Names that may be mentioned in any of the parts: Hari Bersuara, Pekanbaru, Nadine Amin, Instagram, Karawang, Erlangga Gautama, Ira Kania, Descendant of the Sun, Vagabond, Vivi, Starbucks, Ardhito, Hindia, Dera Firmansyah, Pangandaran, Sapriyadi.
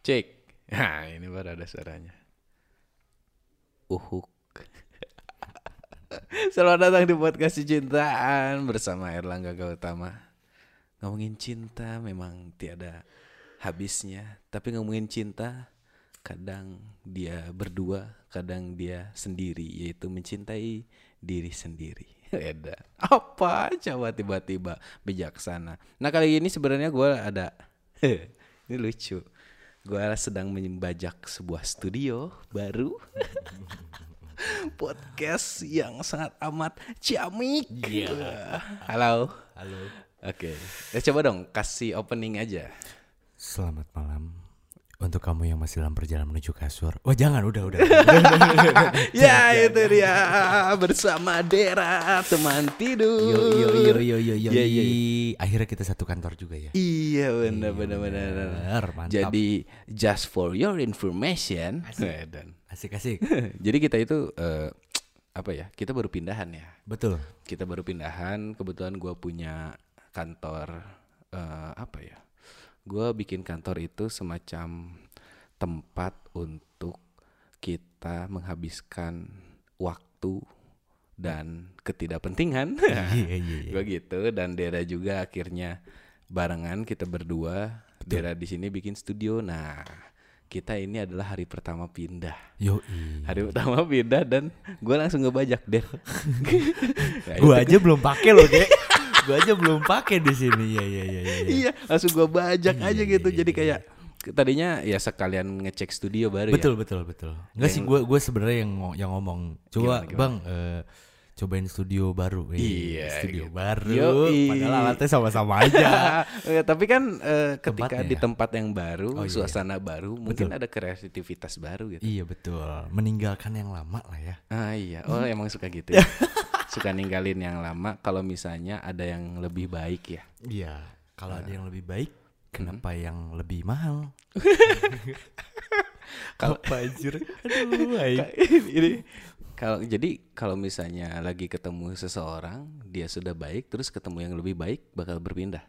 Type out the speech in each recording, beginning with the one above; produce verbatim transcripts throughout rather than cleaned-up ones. Cek. Nah, ini baru ada suaranya. Uhuk. Selamat datang di podcast Cintaan bersama Erlangga Gautama. Ngomongin cinta memang tiada habisnya, tapi ngomongin cinta kadang dia berdua, kadang dia sendiri, yaitu mencintai diri sendiri. Eda, apa coba tiba-tiba bijaksana. Nah kali ini sebenarnya gue ada, ini lucu, gue sedang membajak sebuah studio baru, podcast yang sangat amat ciamik. Yeah. Halo. Halo. Oke, okay. Coba dong kasih opening aja. Selamat malam untuk kamu yang masih dalam perjalanan menuju kasur. Wah jangan, udah udah. Ya itu dia bersama Dera teman tidur. Yo yo yo yo yo yo. Yeah, yeah, yeah. Akhirnya kita satu kantor juga ya. Iya benar benar benar. Jadi just for your information. Asik dan asik asik. Jadi kita itu. Uh, apa ya? Kita baru pindahan ya. Betul. Kita baru pindahan. Kebetulan gue punya kantor uh, apa ya? Gue bikin kantor itu semacam tempat untuk kita menghabiskan waktu dan ketidakpentingan. Iya, iya, iya. Gue gitu dan Dera juga akhirnya barengan kita berdua. Betul. Dera di sini bikin studio. Nah, kita ini adalah hari pertama pindah. Yo, hari pertama pindah dan gue langsung ngebajak deh. Nah, gue aja belum pakai loh deh. Gue aja belum pakai di sini. Iya iya iya. Iya langsung gue bajak aja gitu. Jadi kayak tadinya ya sekalian ngecek studio baru. Betul ya? betul betul. Enggak sih gue gue sebenarnya yang yang ngomong. Coba gimana, gimana? Bang. Uh, cobain studio baru, iya, studio gitu. baru, Yoi. Padahal alatnya sama-sama aja. Ya, tapi kan eh, ketika tempatnya di tempat yang baru, oh, iya, suasana baru, betul, mungkin ada kreativitas baru gitu. Iya betul, meninggalkan yang lama lah ya. Ah iya, oh hmm. emang suka gitu, ya? Suka ninggalin yang lama. Kalau misalnya ada yang lebih baik ya. Iya, kalau nah. ada yang lebih baik, kenapa hmm. yang lebih mahal? Kalau banjir, aduh, ini. Kalau jadi kalau misalnya lagi ketemu seseorang, dia sudah baik, terus ketemu yang lebih baik bakal berpindah.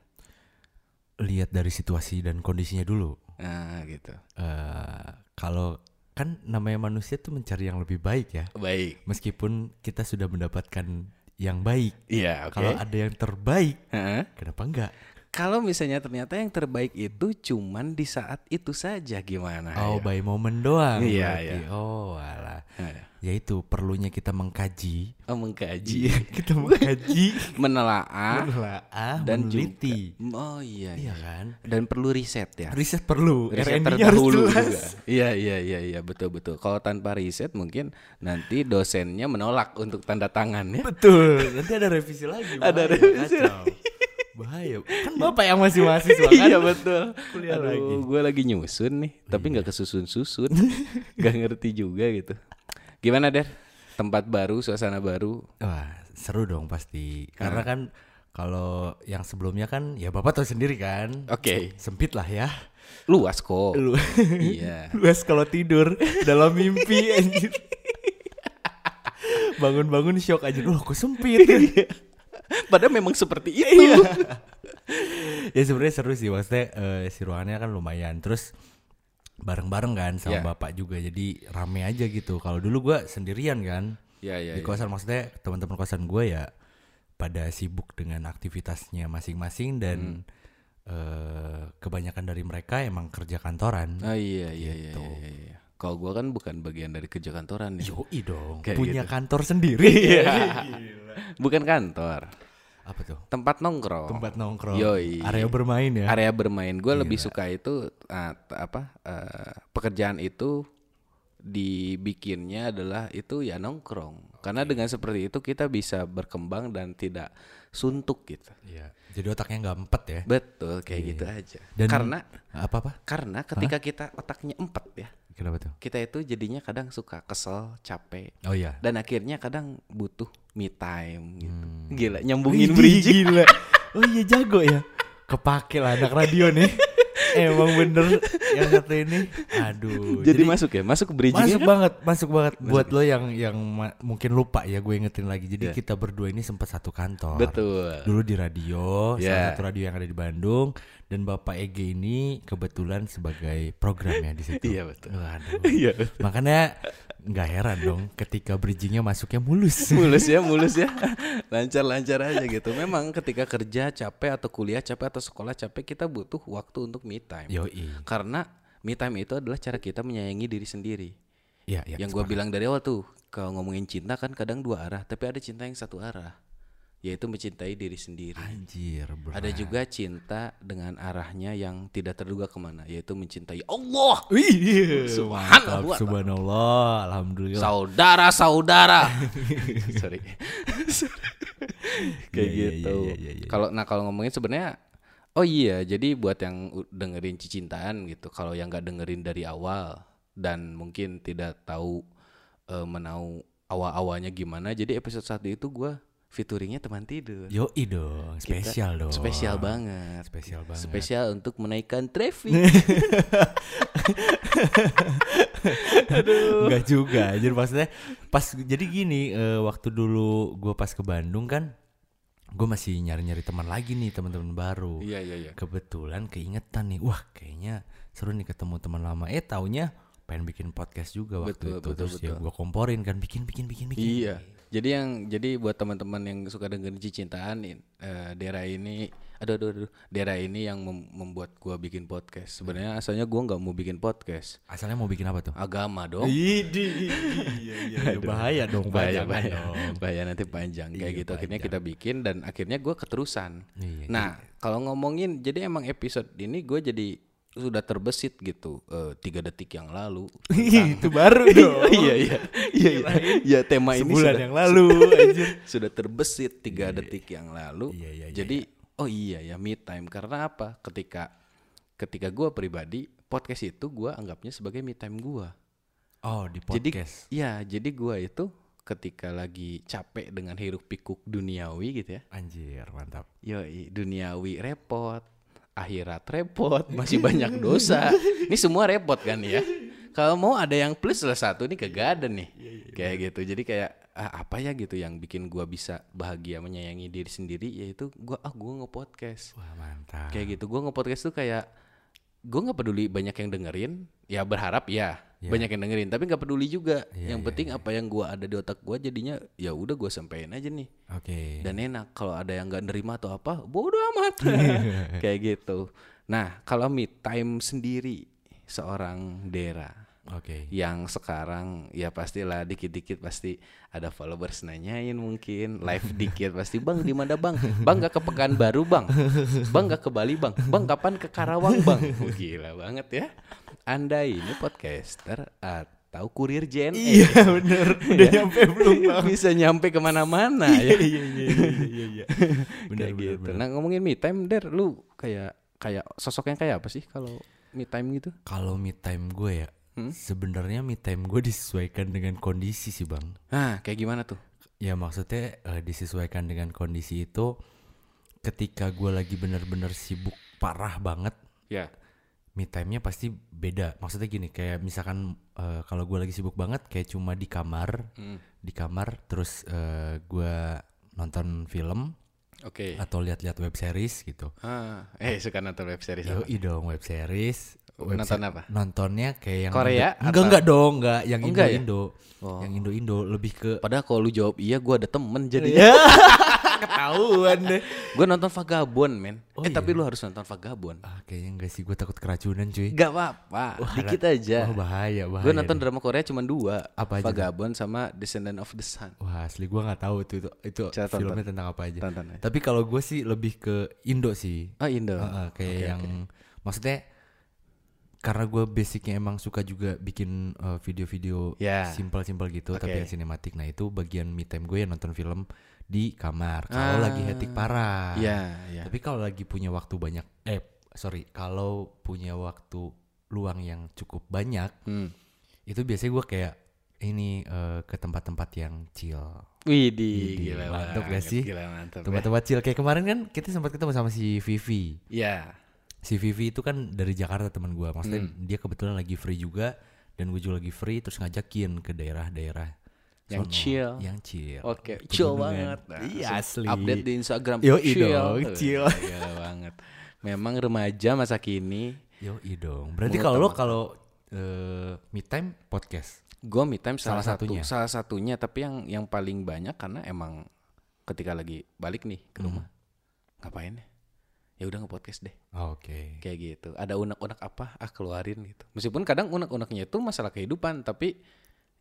Lihat dari situasi dan kondisinya dulu. Nah, gitu. Uh, kalau kan namanya manusia tuh mencari yang lebih baik ya. Baik. Meskipun kita sudah mendapatkan yang baik. Iya. Okay. Kalau ada yang terbaik, uh-huh. kenapa enggak? Kalau misalnya ternyata yang terbaik itu cuman di saat itu saja gimana? Oh, ya? By moment doang. Iya, iya. Oh, alah. Nah, ya itu perlunya kita mengkaji. Oh, mengkaji. Kita mengkaji, menelaah, menelaah dan meneliti. Juga, oh iya, iya. Iya kan? Dan perlu riset ya. Riset perlu. Riset terlalu juga. Iya, iya, iya, iya, betul betul. Kalau tanpa riset mungkin nanti dosennya menolak untuk tanda tangan ya. Betul. Nanti ada revisi lagi. Ada revisi. Bahaya, kan bapak yang masih mahasiswa kan? Iya betul. Kuliah aduh, lagi. Gue lagi nyusun nih, tapi nggak iya. kesusun-susun, nggak ngerti juga gitu. Gimana Der? Tempat baru, suasana baru. Wah seru dong pasti, karena kan kalau yang sebelumnya kan ya bapak tahu sendiri kan. Oke. Okay. Sempit lah ya. Luas kok. Lu- iya. Luas kalau tidur dalam mimpi anjir. Bangun-bangun shock aja, loh kok sempit. Padahal memang seperti itu. Ya sebenarnya seru sih, maksudnya uh, si ruangannya kan lumayan. Terus bareng-bareng kan sama yeah. bapak juga, jadi rame aja gitu. Kalau dulu gue sendirian kan yeah, yeah, di kosan yeah. maksudnya teman-teman kosan gue ya pada sibuk dengan aktivitasnya masing-masing dan hmm. uh, kebanyakan dari mereka emang kerja kantoran. Oh iya iya iya. Kalau gue kan bukan bagian dari kerja kantoran ya. Yoi dong. Kayak punya gitu. Kantor sendiri. Yeah. Bukan kantor. Apa tuh? Tempat nongkrong. Tempat nongkrong. Yoi. Area bermain ya. Area bermain. Gue lebih suka itu uh, apa? Uh, pekerjaan itu dibikinnya adalah itu ya nongkrong. Okay. Karena dengan seperti itu kita bisa berkembang dan tidak suntuk gitu. Iya. Jadi otaknya nggak empet ya. Betul, kayak iya. gitu aja. Dan karena apa-apa? Karena ketika Hah? kita otaknya empet ya. Kenapa tuh? Kita itu jadinya kadang suka kesel, capek. Oh iya. Dan akhirnya kadang butuh me time gitu. Hmm. Gila, nyambungin bridging. Gila. Oh iya jago ya. Kepake lah anak radio nih. Emang bener yang satu ini. Aduh. Jadi, jadi masuk ya, masuk ke bridgingnya. Masuk kan? banget, masuk banget masuk buat ya. Lo yang yang ma- mungkin lupa ya, gue ingetin lagi. Jadi yeah. kita berdua ini sempat satu kantor. Betul. Dulu di radio, yeah. salah satu radio yang ada di Bandung. Dan Bapak Ege ini kebetulan sebagai programnya di situ. Iya betul. Waduh. Iya betul. Makanya nggak heran dong ketika bridgingnya masuknya mulus. Mulus ya, mulus ya. Lancar-lancar aja gitu. Memang ketika kerja capek atau kuliah capek atau sekolah capek, kita butuh waktu untuk me time. Yoi. Karena me time itu adalah cara kita menyayangi diri sendiri. Ya, ya, yang gue bilang dari awal tuh, kalau ngomongin cinta kan kadang dua arah, tapi ada cinta yang satu arah, yaitu mencintai diri sendiri. Anjir, bro. Ada juga cinta dengan arahnya yang tidak terduga kemana, yaitu mencintai Allah. Wih, subhanallah, subhanallah, alhamdulillah. Saudara, saudara. Sorry. Kayak yeah, gitu. Yeah, yeah, yeah, yeah. Kalau nah kalau ngomongin sebenarnya, oh iya, jadi buat yang dengerin cicintaan gitu, kalau yang nggak dengerin dari awal dan mungkin tidak tahu uh, menau awal-awalnya gimana, jadi episode satu itu gue featuringnya teman tidur. Yoi dong, spesial kita, dong. Spesial banget. Spesial banget. Spesial untuk menaikkan traffic. Aduh. Enggak juga, jadi maksudnya pas jadi gini, uh, waktu dulu gue pas ke Bandung kan, gue masih nyari-nyari teman lagi nih, teman-teman baru. Iya iya iya. Kebetulan keingetan nih, wah kayaknya seru nih ketemu teman lama. Eh taunya pengen bikin podcast juga waktu betul, itu betul, terus betul. Ya gue komporin kan, bikin bikin bikin bikin. Iya. Jadi yang jadi buat teman-teman yang suka dengerin cicintaan, uh, Dera ini, aduh aduh aduh, Dera ini yang mem- membuat gua bikin podcast. Sebenarnya asalnya gua nggak mau bikin podcast. Asalnya mau bikin apa tuh? Agama dong. Idi, iya, iya, bahaya dong, bahaya, bahaya, dong. Bahaya nanti panjang kayak iya, gitu. Akhirnya panjang. Kita bikin dan akhirnya gua keterusan. Iya, nah iya. Kalau ngomongin, jadi emang episode ini gua jadi sudah terbesit gitu tiga uh, detik yang lalu tentang... itu baru dong. iya iya iya iya ya, tema ini sebulan sudah, yang lalu anjir. Sudah terbesit tiga detik yang lalu. iya, iya, iya, jadi iya. Oh iya ya, me time. Karena apa, ketika ketika gue pribadi podcast itu gue anggapnya sebagai me time gue. Oh, di podcast jadi, ya jadi gue itu ketika lagi capek dengan hiruk pikuk duniawi gitu ya, anjir mantap. Yoi, duniawi repot, akhirat repot, masih banyak dosa. Ini semua repot kan ya. Kalau mau ada yang plus lah satu nih, kagak ada nih. Kayak gitu. Jadi kayak ah, apa ya gitu yang bikin gua bisa bahagia menyayangi diri sendiri, yaitu gua ah gua nge-podcast. Wah, mantap. Kayak gitu. Gua nge-podcast tuh kayak gua enggak peduli banyak yang dengerin, ya berharap ya yeah. banyak yang dengerin, tapi enggak peduli juga. Yeah, yang yeah, penting yeah. apa yang gua ada di otak gua, jadinya ya udah gua sampein aja nih. Oke. Okay. Dan enak kalau ada yang enggak nerima atau apa, bodo amat. Kayak gitu. Nah, kalau me time sendiri seorang Dera. Oke. Okay. Yang sekarang ya pastilah dikit-dikit pasti ada followers nanyain, mungkin live dikit pasti, bang di mana bang, bang gak ke Pekanbaru bang, bang gak ke Bali bang, bang kapan ke Karawang bang. Gila banget ya, Anda ini podcaster atau kurir Gen A. Iya benar, udah ya? Nyampe belum bang? Bisa nyampe kemana-mana ya. Iya iya iya iya. Benar gitu. Bener. Nah ngomongin me time, Der, lu kayak kayak sosoknya kayak apa sih kalau me time gitu? Kalau me time gue ya. Hmm? Sebenarnya me time gue disesuaikan dengan kondisi sih bang. Ah, kayak gimana tuh? Ya maksudnya uh, disesuaikan dengan kondisi itu, ketika gue lagi benar-benar sibuk parah banget, ya. Yeah. Me time-nya pasti beda. Maksudnya gini, kayak misalkan uh, kalau gue lagi sibuk banget, kayak cuma di kamar, mm. di kamar, terus uh, gue nonton film. Oke. Okay. Atau lihat-lihat web series gitu. Ah, eh suka nonton web series? Yoi dong, web series. Web nonton apa? Nontonnya kayak yang Korea? Indo- enggak enggak dong, enggak yang Indo ya? Indo, oh. Yang Indo Indo lebih ke. Padahal kalau lu jawab iya, gue ada temen jadinya. Ketahuan deh. Gue nonton Vagabond men. Oh, eh iya? Tapi lu harus nonton Vagabond. Ah, kayaknya enggak sih, gue takut keracunan cuy. Gak apa-apa. Wah, dikit aja. Wah, bahaya bahaya. Gue nonton nih. Drama Korea cuma dua. Apa aja? Vagabond sama Descendant of the Sun. Wah asli gue nggak tahu itu itu, itu filmnya tentang apa aja. Tonton aja. Tapi kalau gue sih lebih ke Indo sih. Ah Indo. Uh, uh, kayak okay, yang okay. Maksudnya. Karena gue basicnya emang suka juga bikin uh, video-video yeah. simple-simple gitu, okay. Tapi yang sinematik. Nah itu bagian me time gue ya, nonton film di kamar. Kalau ah. lagi hectic parah. Yeah, yeah. Tapi kalau lagi punya waktu banyak, eh sorry, kalau punya waktu luang yang cukup banyak, hmm. itu biasanya gue kayak ini uh, ke tempat-tempat yang chill. Widih, gila mantap gak sih? Gila mantap. Tempat-tempat ya. Chill kayak kemarin kan kita sempat ketemu sama si Vivi. Iya. Yeah. Si Vivi itu kan dari Jakarta teman gue, maksudnya hmm. dia kebetulan lagi free juga dan gue juga lagi free, terus ngajakin ke daerah-daerah yang sono, chill, yang chill, oke, okay. Chill banget, nah, iya asli. Update di Instagram, yo chill, dong, chill. Gila banget. Memang remaja masa kini. Yoi dong. Berarti kalau lo kalau uh, me time podcast. Gue me time salah, salah satunya. Satu, salah satunya. Tapi yang yang paling banyak karena emang ketika lagi balik nih ke rumah, hmm. ngapain ya? Ya udah nge-podcast deh. Oke. Okay. Kayak gitu. Ada unek-unek apa? Ah keluarin gitu. Meskipun kadang unek-uneknya itu masalah kehidupan, tapi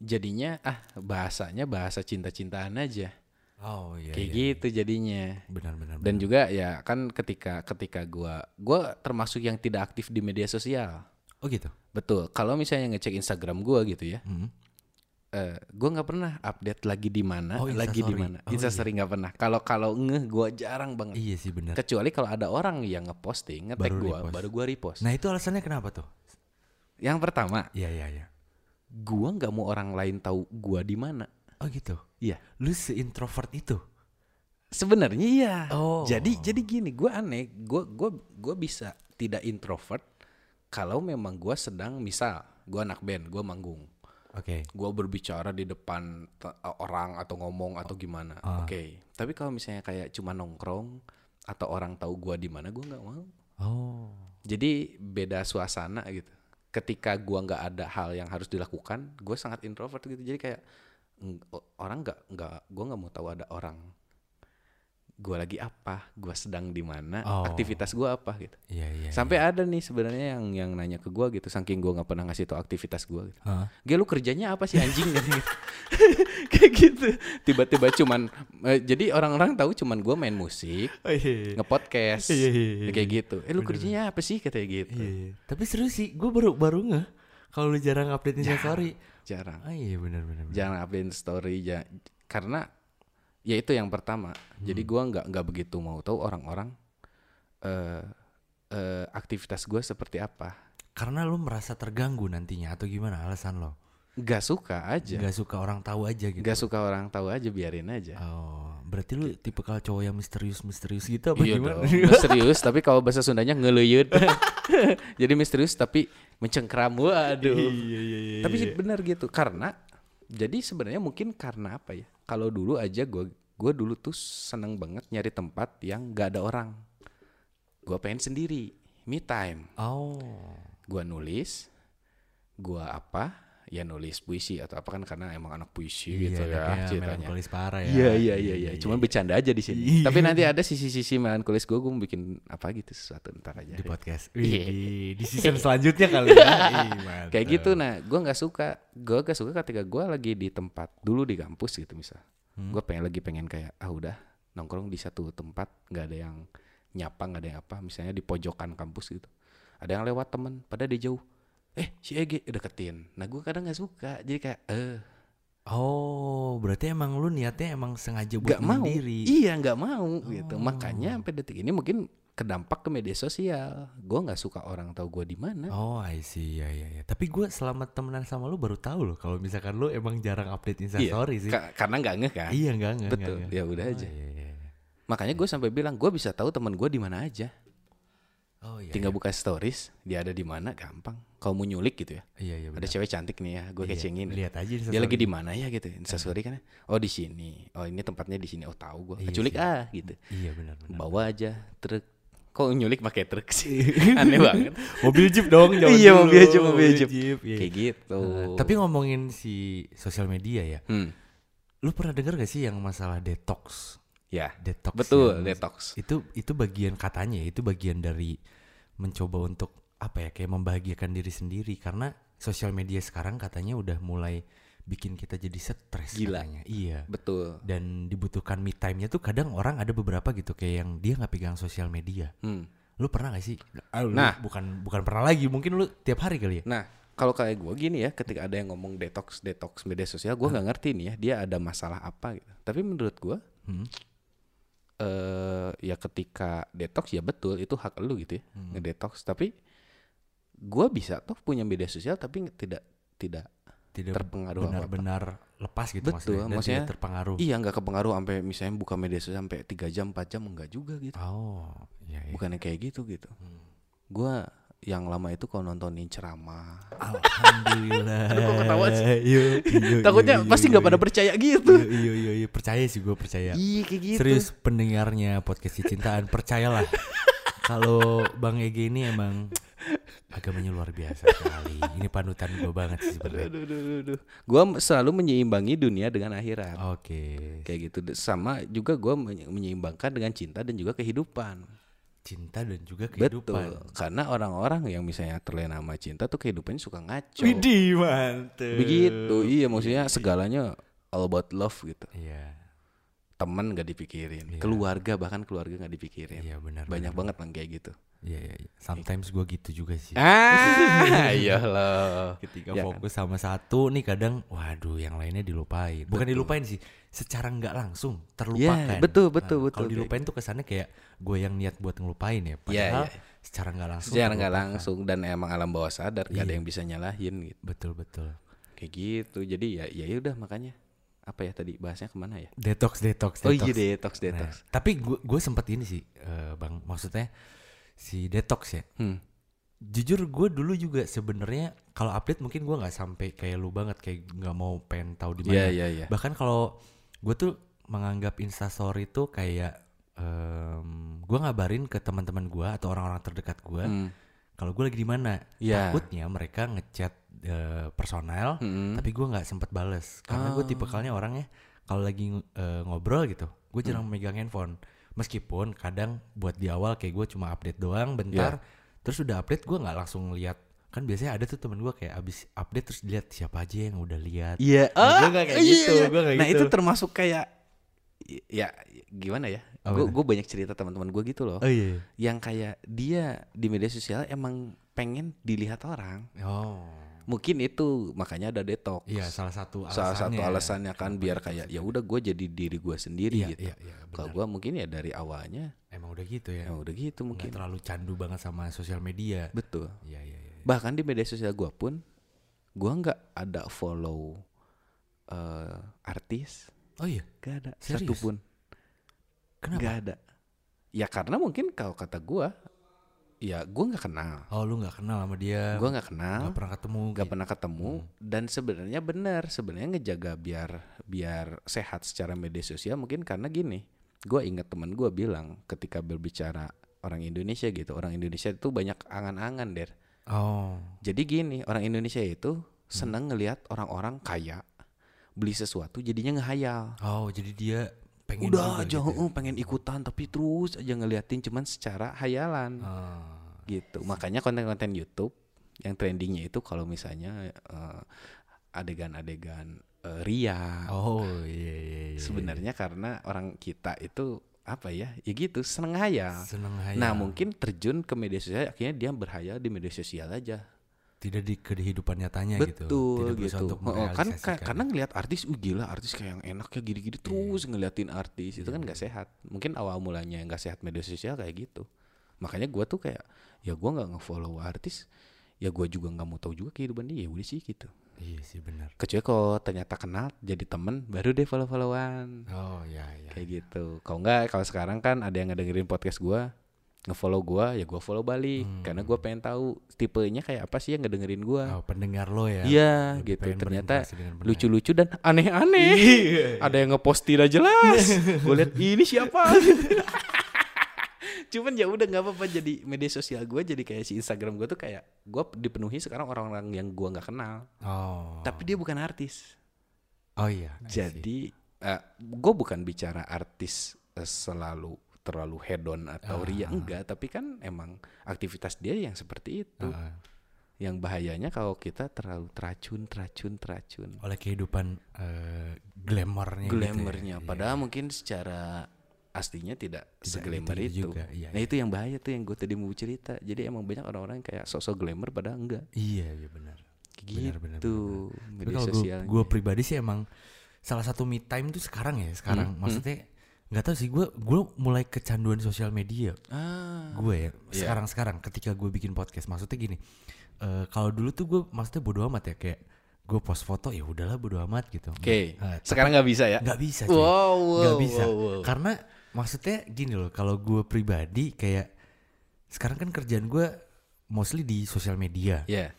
jadinya ah bahasanya bahasa cinta-cintaan aja. Oh iya. Kayak iya, gitu iya. jadinya. Benar-benar. Dan benar. juga ya kan ketika ketika gue gue termasuk yang tidak aktif di media sosial. Oh gitu. Betul. Kalau misalnya ngecek Instagram gue gitu ya, hmm. uh, gue nggak pernah update lagi di mana, oh, lagi di mana. Oh, Insta sering nggak iya. pernah. Kalau kalau ngeh gue jarang banget. Iya sih benar. Kecuali kalau ada orang yang ngeposting, ngetag gue, baru gue repost. Nah itu alasannya kenapa tuh? Yang pertama. Iya iya iya. Gue nggak mau orang lain tahu gue di mana. Oh gitu. Iya. Lu se-introvert itu? Sebenarnya iya. Oh. Jadi jadi gini, gue aneh. Gue gue gue bisa tidak introvert kalau memang gue sedang misal gue anak band, gue manggung. Oke. Okay. Gue berbicara di depan t- orang atau ngomong atau gimana. Uh. Oke. Okay. Tapi kalau misalnya kayak cuma nongkrong atau orang tahu gue di mana, gue nggak mau. Oh. Jadi beda suasana gitu. Ketika gue nggak ada hal yang harus dilakukan, gue sangat introvert gitu. Jadi kayak orang nggak nggak gue nggak mau tahu ada orang gue lagi apa, gue sedang di mana, oh. aktivitas gue apa gitu. Yeah, yeah, sampai yeah. ada nih sebenarnya yang yang nanya ke gue gitu, saking gue nggak pernah ngasih tau aktivitas gue gitu. Huh? Gak, lu kerjanya apa sih anjing? Kayak gitu tiba-tiba cuman eh, jadi orang-orang tahu cuman gue main musik, oh, yeah, yeah. ngepodcast, yeah, yeah, yeah, kayak gitu. Eh lu bener. Kerjanya apa sih katanya gitu. Yeah, yeah. Tapi seru sih, gue baru baru nggak kalau lu jarang update Insta story. Jarang. Oh, iya benar-benar. Jarang update story ya, karena ya itu yang pertama. Hmm. Jadi gue nggak nggak begitu mau tahu orang-orang uh, uh, aktivitas gue seperti apa. Karena lo merasa terganggu nantinya atau gimana alasan lo? Gak suka aja. Gak suka orang tahu aja gitu. Gak suka orang tahu aja, biarin aja. Oh, berarti lu tipe kalau cowok yang misterius-misterius gitu apa iya gimana? Misterius tapi kalau bahasa Sundanya ngeluyut. Jadi misterius tapi mencengkram, waduh. Iya, iya, iya, tapi iya. benar gitu. Karena jadi sebenarnya mungkin karena apa ya? Kalau dulu aja gue gue dulu tuh seneng banget nyari tempat yang gak ada orang. Gue pengen sendiri, me time. Oh. Gue nulis, gue apa? Ya nulis puisi atau apa kan karena emang anak puisi iya, gitu ya ceritanya. Melankolis parah ya. Iya iya iya iya. Cuman bercanda aja di sini. Tapi nanti ada sisi-sisi melankolis gue, gue bikin apa gitu sesuatu ntar aja. Di podcast. Wih, di season selanjutnya kali ya. Ih, kayak gitu. Nah, gue nggak suka. Gue nggak suka ketika gue lagi di tempat dulu di kampus gitu misal. Hmm. Gue pengen lagi pengen kayak ah udah nongkrong di satu tempat nggak ada yang nyapa nggak ada yang apa. Misalnya di pojokan kampus gitu. Ada yang lewat temen, padahal dia jauh. Eh si Ege deketin. Nah gue kadang gak suka. Jadi kayak eh oh berarti emang lu niatnya emang sengaja buat mandiri. Iya gak mau oh. gitu. Makanya sampai detik ini mungkin kedampak ke media sosial. Gue gak suka orang tahu gue di mana. Oh I see ya, ya, ya. Tapi gue selama temenan sama lu baru tahu loh kalau misalkan lu emang jarang update Instastory iya, sih ka- karena gak ngeh kan. Iya gak ngeh. Betul gak, ya udah oh, aja iya, iya. Makanya gue sampai bilang gue bisa tahu teman gue di mana aja. Oh, iya, tinggal iya. buka stories, dia ada di mana gampang. Kalau mau nyulik gitu ya. Iya, iya, ada cewek cantik nih ya, gue iya, kecengin. Lihat aja Instastory. Dia lagi di mana ya gitu. Instastory kan. Oh di sini. Oh ini tempatnya di sini. Oh tahu gue. Iya, keculik iya. ah gitu. Iya benar benar. Bawa aja truk. Kok nyulik pakai truk sih? Aneh banget. Mobil jeep dong. Iya mobil jeep, mobil jeep. jeep iya. Kayak gitu. Uh, tapi ngomongin si sosial media ya. Hmm. Lu pernah dengar gak sih yang masalah detox? Ya, detox betul ya. Detox itu itu bagian katanya itu bagian dari mencoba untuk apa ya kayak membahagiakan diri sendiri karena sosial media sekarang katanya udah mulai bikin kita jadi stres gilanya. Iya betul. Dan dibutuhkan me time-nya tuh kadang orang ada beberapa gitu kayak yang dia nggak pegang sosial media. Hmm. Lu pernah nggak sih? Lu nah bukan bukan pernah lagi mungkin lu tiap hari kali ya. Nah kalau kayak gue gini ya ketika ada yang ngomong detox detox media sosial gue nggak hmm. ngerti nih ya dia ada masalah apa gitu. Tapi menurut gue hmm. Uh, ya ketika detox ya betul itu hak lu gitu ya hmm. ngedetox tapi gue bisa tuh punya media sosial tapi tidak tidak, tidak terpengaruh benar-benar apa. Lepas gitu betul, maksudnya, maksudnya tidak terpengaruh iya nggak kepengaruh sampai misalnya buka media sosial sampai tiga jam empat jam enggak juga gitu oh iya, iya. bukannya kayak gitu gitu hmm. gue yang lama itu kalau nontonin ceramah alhamdulillah aduh kok ketawa sih iyo, iyo, takutnya iyo, iyo, pasti nggak pada percaya gitu iyo, iyo, iyo. Percaya sih gue percaya iya kayak gitu serius pendengarnya podcast Cintaan percayalah Kalau Bang Ege ini emang agamanya luar biasa sekali. Ini panutan gue banget sih sebenarnya. Gue selalu menyeimbangi dunia dengan akhirat. Oke. Okay. Kayak gitu. Sama juga gue menyeimbangkan dengan cinta dan juga kehidupan. Cinta dan juga kehidupan. Betul. Karena orang-orang yang misalnya terlena sama cinta tuh kehidupannya suka ngaco. Widih, mantep. Begitu. Iya, maksudnya segalanya all about love gitu. Iya. Teman gak dipikirin, yeah. Keluarga bahkan keluarga gak dipikirin, yeah, benar, banyak benar. Banget lang kayak gitu. Iya yeah, iya. Yeah, yeah. Sometimes gue gitu juga sih. Ah, iya loh. Ketika yeah, fokus kan? Sama satu nih kadang, waduh yang lainnya dilupain. Bukan betul. Dilupain sih, secara nggak langsung terlupakan. Yeah, betul betul nah, betul. Kalau dilupain tuh kesannya kayak gue yang niat buat ngelupain ya. Padahal yeah, yeah. secara nggak langsung. Secara nggak langsung dan emang alam bawah sadar yeah. Gak ada yang bisa nyalahin gitu. Betul betul. Kayak gitu. Jadi ya ya udah makanya. Apa ya tadi bahasnya kemana ya? Detox, detox, detox. Oh iya detox, detox. Nah, tapi gue gue sempat ini sih, uh, bang. Maksudnya si detox ya. Hmm. Jujur gue dulu juga sebenarnya kalau update mungkin gue nggak sampai kayak lu banget kayak nggak mau pengen tahu di mana. Yeah, yeah, yeah. Bahkan kalau gue tuh menganggap Instastory tuh kayak um, gue ngabarin ke teman-teman gue atau orang-orang terdekat gue. Hmm. Kalau gue lagi di mana, yeah. Takutnya mereka ngechat uh, personal, mm-hmm. Tapi gue nggak sempet bales karena oh. Gue tipikalnya orangnya kalau lagi uh, ngobrol gitu, gue jarang mm. memegang handphone. Meskipun kadang buat di awal kayak gue cuma update doang, bentar, yeah. Terus udah update gue nggak langsung lihat. Kan biasanya ada tuh temen gue kayak abis update terus dilihat siapa aja yang udah lihat. Iya, yeah. Nah, gue nggak kayak yeah. gitu. Gua gak nah gitu. Itu termasuk kayak ya gimana ya? Gue gue banyak cerita teman-teman gue gitu loh, oh, iya, iya. Yang kayak dia di media sosial emang pengen dilihat orang. Oh. Mungkin itu makanya ada detox. Iya, salah satu alasannya. Salah satu alasannya kan biar kayak ya udah gue jadi diri gue sendiri iya, gitu. Iya, iya, kalau gue mungkin ya dari awalnya emang udah gitu ya. Emang udah gitu mungkin. Nggak terlalu candu banget sama sosial media. Betul. Iya, iya, iya. Bahkan di media sosial gue pun gue nggak ada follow uh, artis. Oh iya, nggak ada. Serius? Satupun. Kenapa? Gak ada. Ya karena mungkin kalau kata gue, ya gue nggak kenal. Oh lu nggak kenal sama dia? Gue nggak kenal. Gak pernah ketemu. Gak gitu. Pernah ketemu. Hmm. Dan sebenarnya benar, sebenarnya ngejaga biar biar sehat secara media sosial mungkin karena gini. Gue ingat teman gue bilang ketika berbicara orang Indonesia gitu, orang Indonesia itu banyak angan-angan der. Oh. Jadi gini, orang Indonesia itu seneng hmm. ngelihat orang-orang kaya beli sesuatu, jadinya ngehayal. Oh jadi dia. Pengen udah aja gitu. uh, pengen ikutan tapi terus aja ngeliatin cuman secara hayalan ah, gitu. Makanya konten-konten YouTube yang trendingnya itu kalau misalnya uh, adegan-adegan uh, ria. Oh iya iya. iya. Sebenarnya karena orang kita itu apa ya? Ya gitu, seneng hayal. Seneng hayal. Nah, mungkin terjun ke media sosial akhirnya dia berhayal di media sosial aja. Tidak di kehidupan nyatanya gitu. Betul gitu. Untuk oh, kan karena ngelihat artis, uh gila artis kayak yang enak ya gini-gini terus yeah. ngeliatin artis yeah. itu kan nggak sehat. Mungkin awal mulanya nggak sehat media sosial kayak gitu. Makanya gue tuh kayak ya gue nggak ngefollow artis, ya gue juga nggak mau tahu juga kehidupan dia. Ya udah sih gitu. Iya yeah, sih benar. Kecuali kalau ternyata kenal jadi temen baru deh follow-followan. Oh ya yeah, ya. Yeah. Kayak gitu. Kalau nggak kalau sekarang kan ada yang ngedengerin podcast gue. Ngefollow gue ya gue follow balik hmm. karena gue pengen tahu tipenya kayak apa sih yang ngedengerin gue. Oh, pendengar lo ya. Iya gitu ternyata lucu-lucu dan aneh-aneh. Iya, iya. Ada yang ngepost tidak jelas. Gue lihat ini siapa. Cuman ya udah nggak apa-apa jadi media sosial gue jadi kayak si Instagram gue tuh kayak gue dipenuhi sekarang orang-orang yang gue nggak kenal. Oh. Tapi dia bukan artis. Oh iya. Jadi uh, gue bukan bicara artis uh, selalu. Terlalu hedon atau ah, ria enggak, tapi kan emang aktivitas dia yang seperti itu. Ah, yang bahayanya kalau kita terlalu teracun, teracun, teracun oleh kehidupan uh, glamornya. Glamornya, gitu ya? Padahal iya. mungkin secara aslinya tidak, tidak seglamor itu. itu. Iya, nah iya. Itu yang bahaya tuh yang gue tadi mau cerita. Jadi emang banyak orang-orang yang kayak sok-sok glamor padahal enggak. Iya, iya benar. Gitu. Benar, benar, benar. Media sosialnya. Gue pribadi sih emang salah satu me time tuh sekarang ya sekarang. Hmm, maksudnya. Hmm. Gak tau sih gue gue mulai kecanduan sosial media ah, gue ya sekarang-sekarang yeah. ketika gue bikin podcast maksudnya gini uh, kalau dulu tuh gue maksudnya bodo amat ya kayak gue post foto ya udahlah bodo amat gitu oke okay. uh, sekarang nggak bisa ya nggak bisa sih wow, wow, nggak bisa wow, wow. Karena maksudnya gini loh kalau gue pribadi kayak sekarang kan kerjaan gue mostly di sosial media yeah.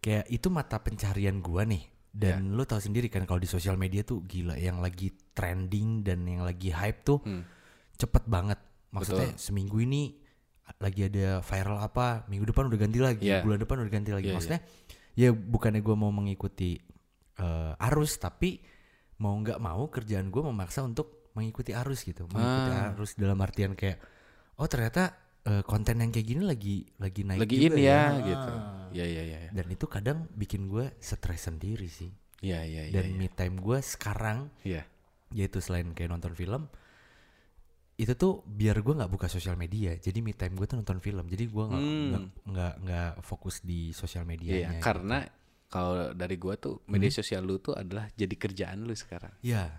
kayak itu mata pencarian gue nih. Dan yeah. lo tahu sendiri kan kalau di sosial media tuh gila yang lagi trending dan yang lagi hype tuh hmm. cepet banget. Maksudnya betul. Seminggu ini lagi ada viral apa, minggu depan udah ganti lagi, yeah. bulan depan udah ganti lagi. Yeah, maksudnya yeah. ya bukannya gue mau mengikuti uh, arus, tapi mau gak mau kerjaan gue memaksa untuk mengikuti arus gitu. Mengikuti ah. arus dalam artian kayak, oh ternyata uh, konten yang kayak gini lagi lagi naik lagi juga in ya, ya gitu. Ya, ya, ya, ya. Dan itu kadang bikin gue stres sendiri sih. Ya, ya, ya, dan ya. Me time gue sekarang ya. Yaitu selain kayak nonton film, itu tuh biar gue nggak buka sosial media, jadi me time gue tuh nonton film, jadi gue nggak nggak hmm. nggak fokus di sosial medianya. Ya, karena gitu. Kalau dari gue tuh media hmm. sosial lu tuh adalah jadi kerjaan lu sekarang. Ya,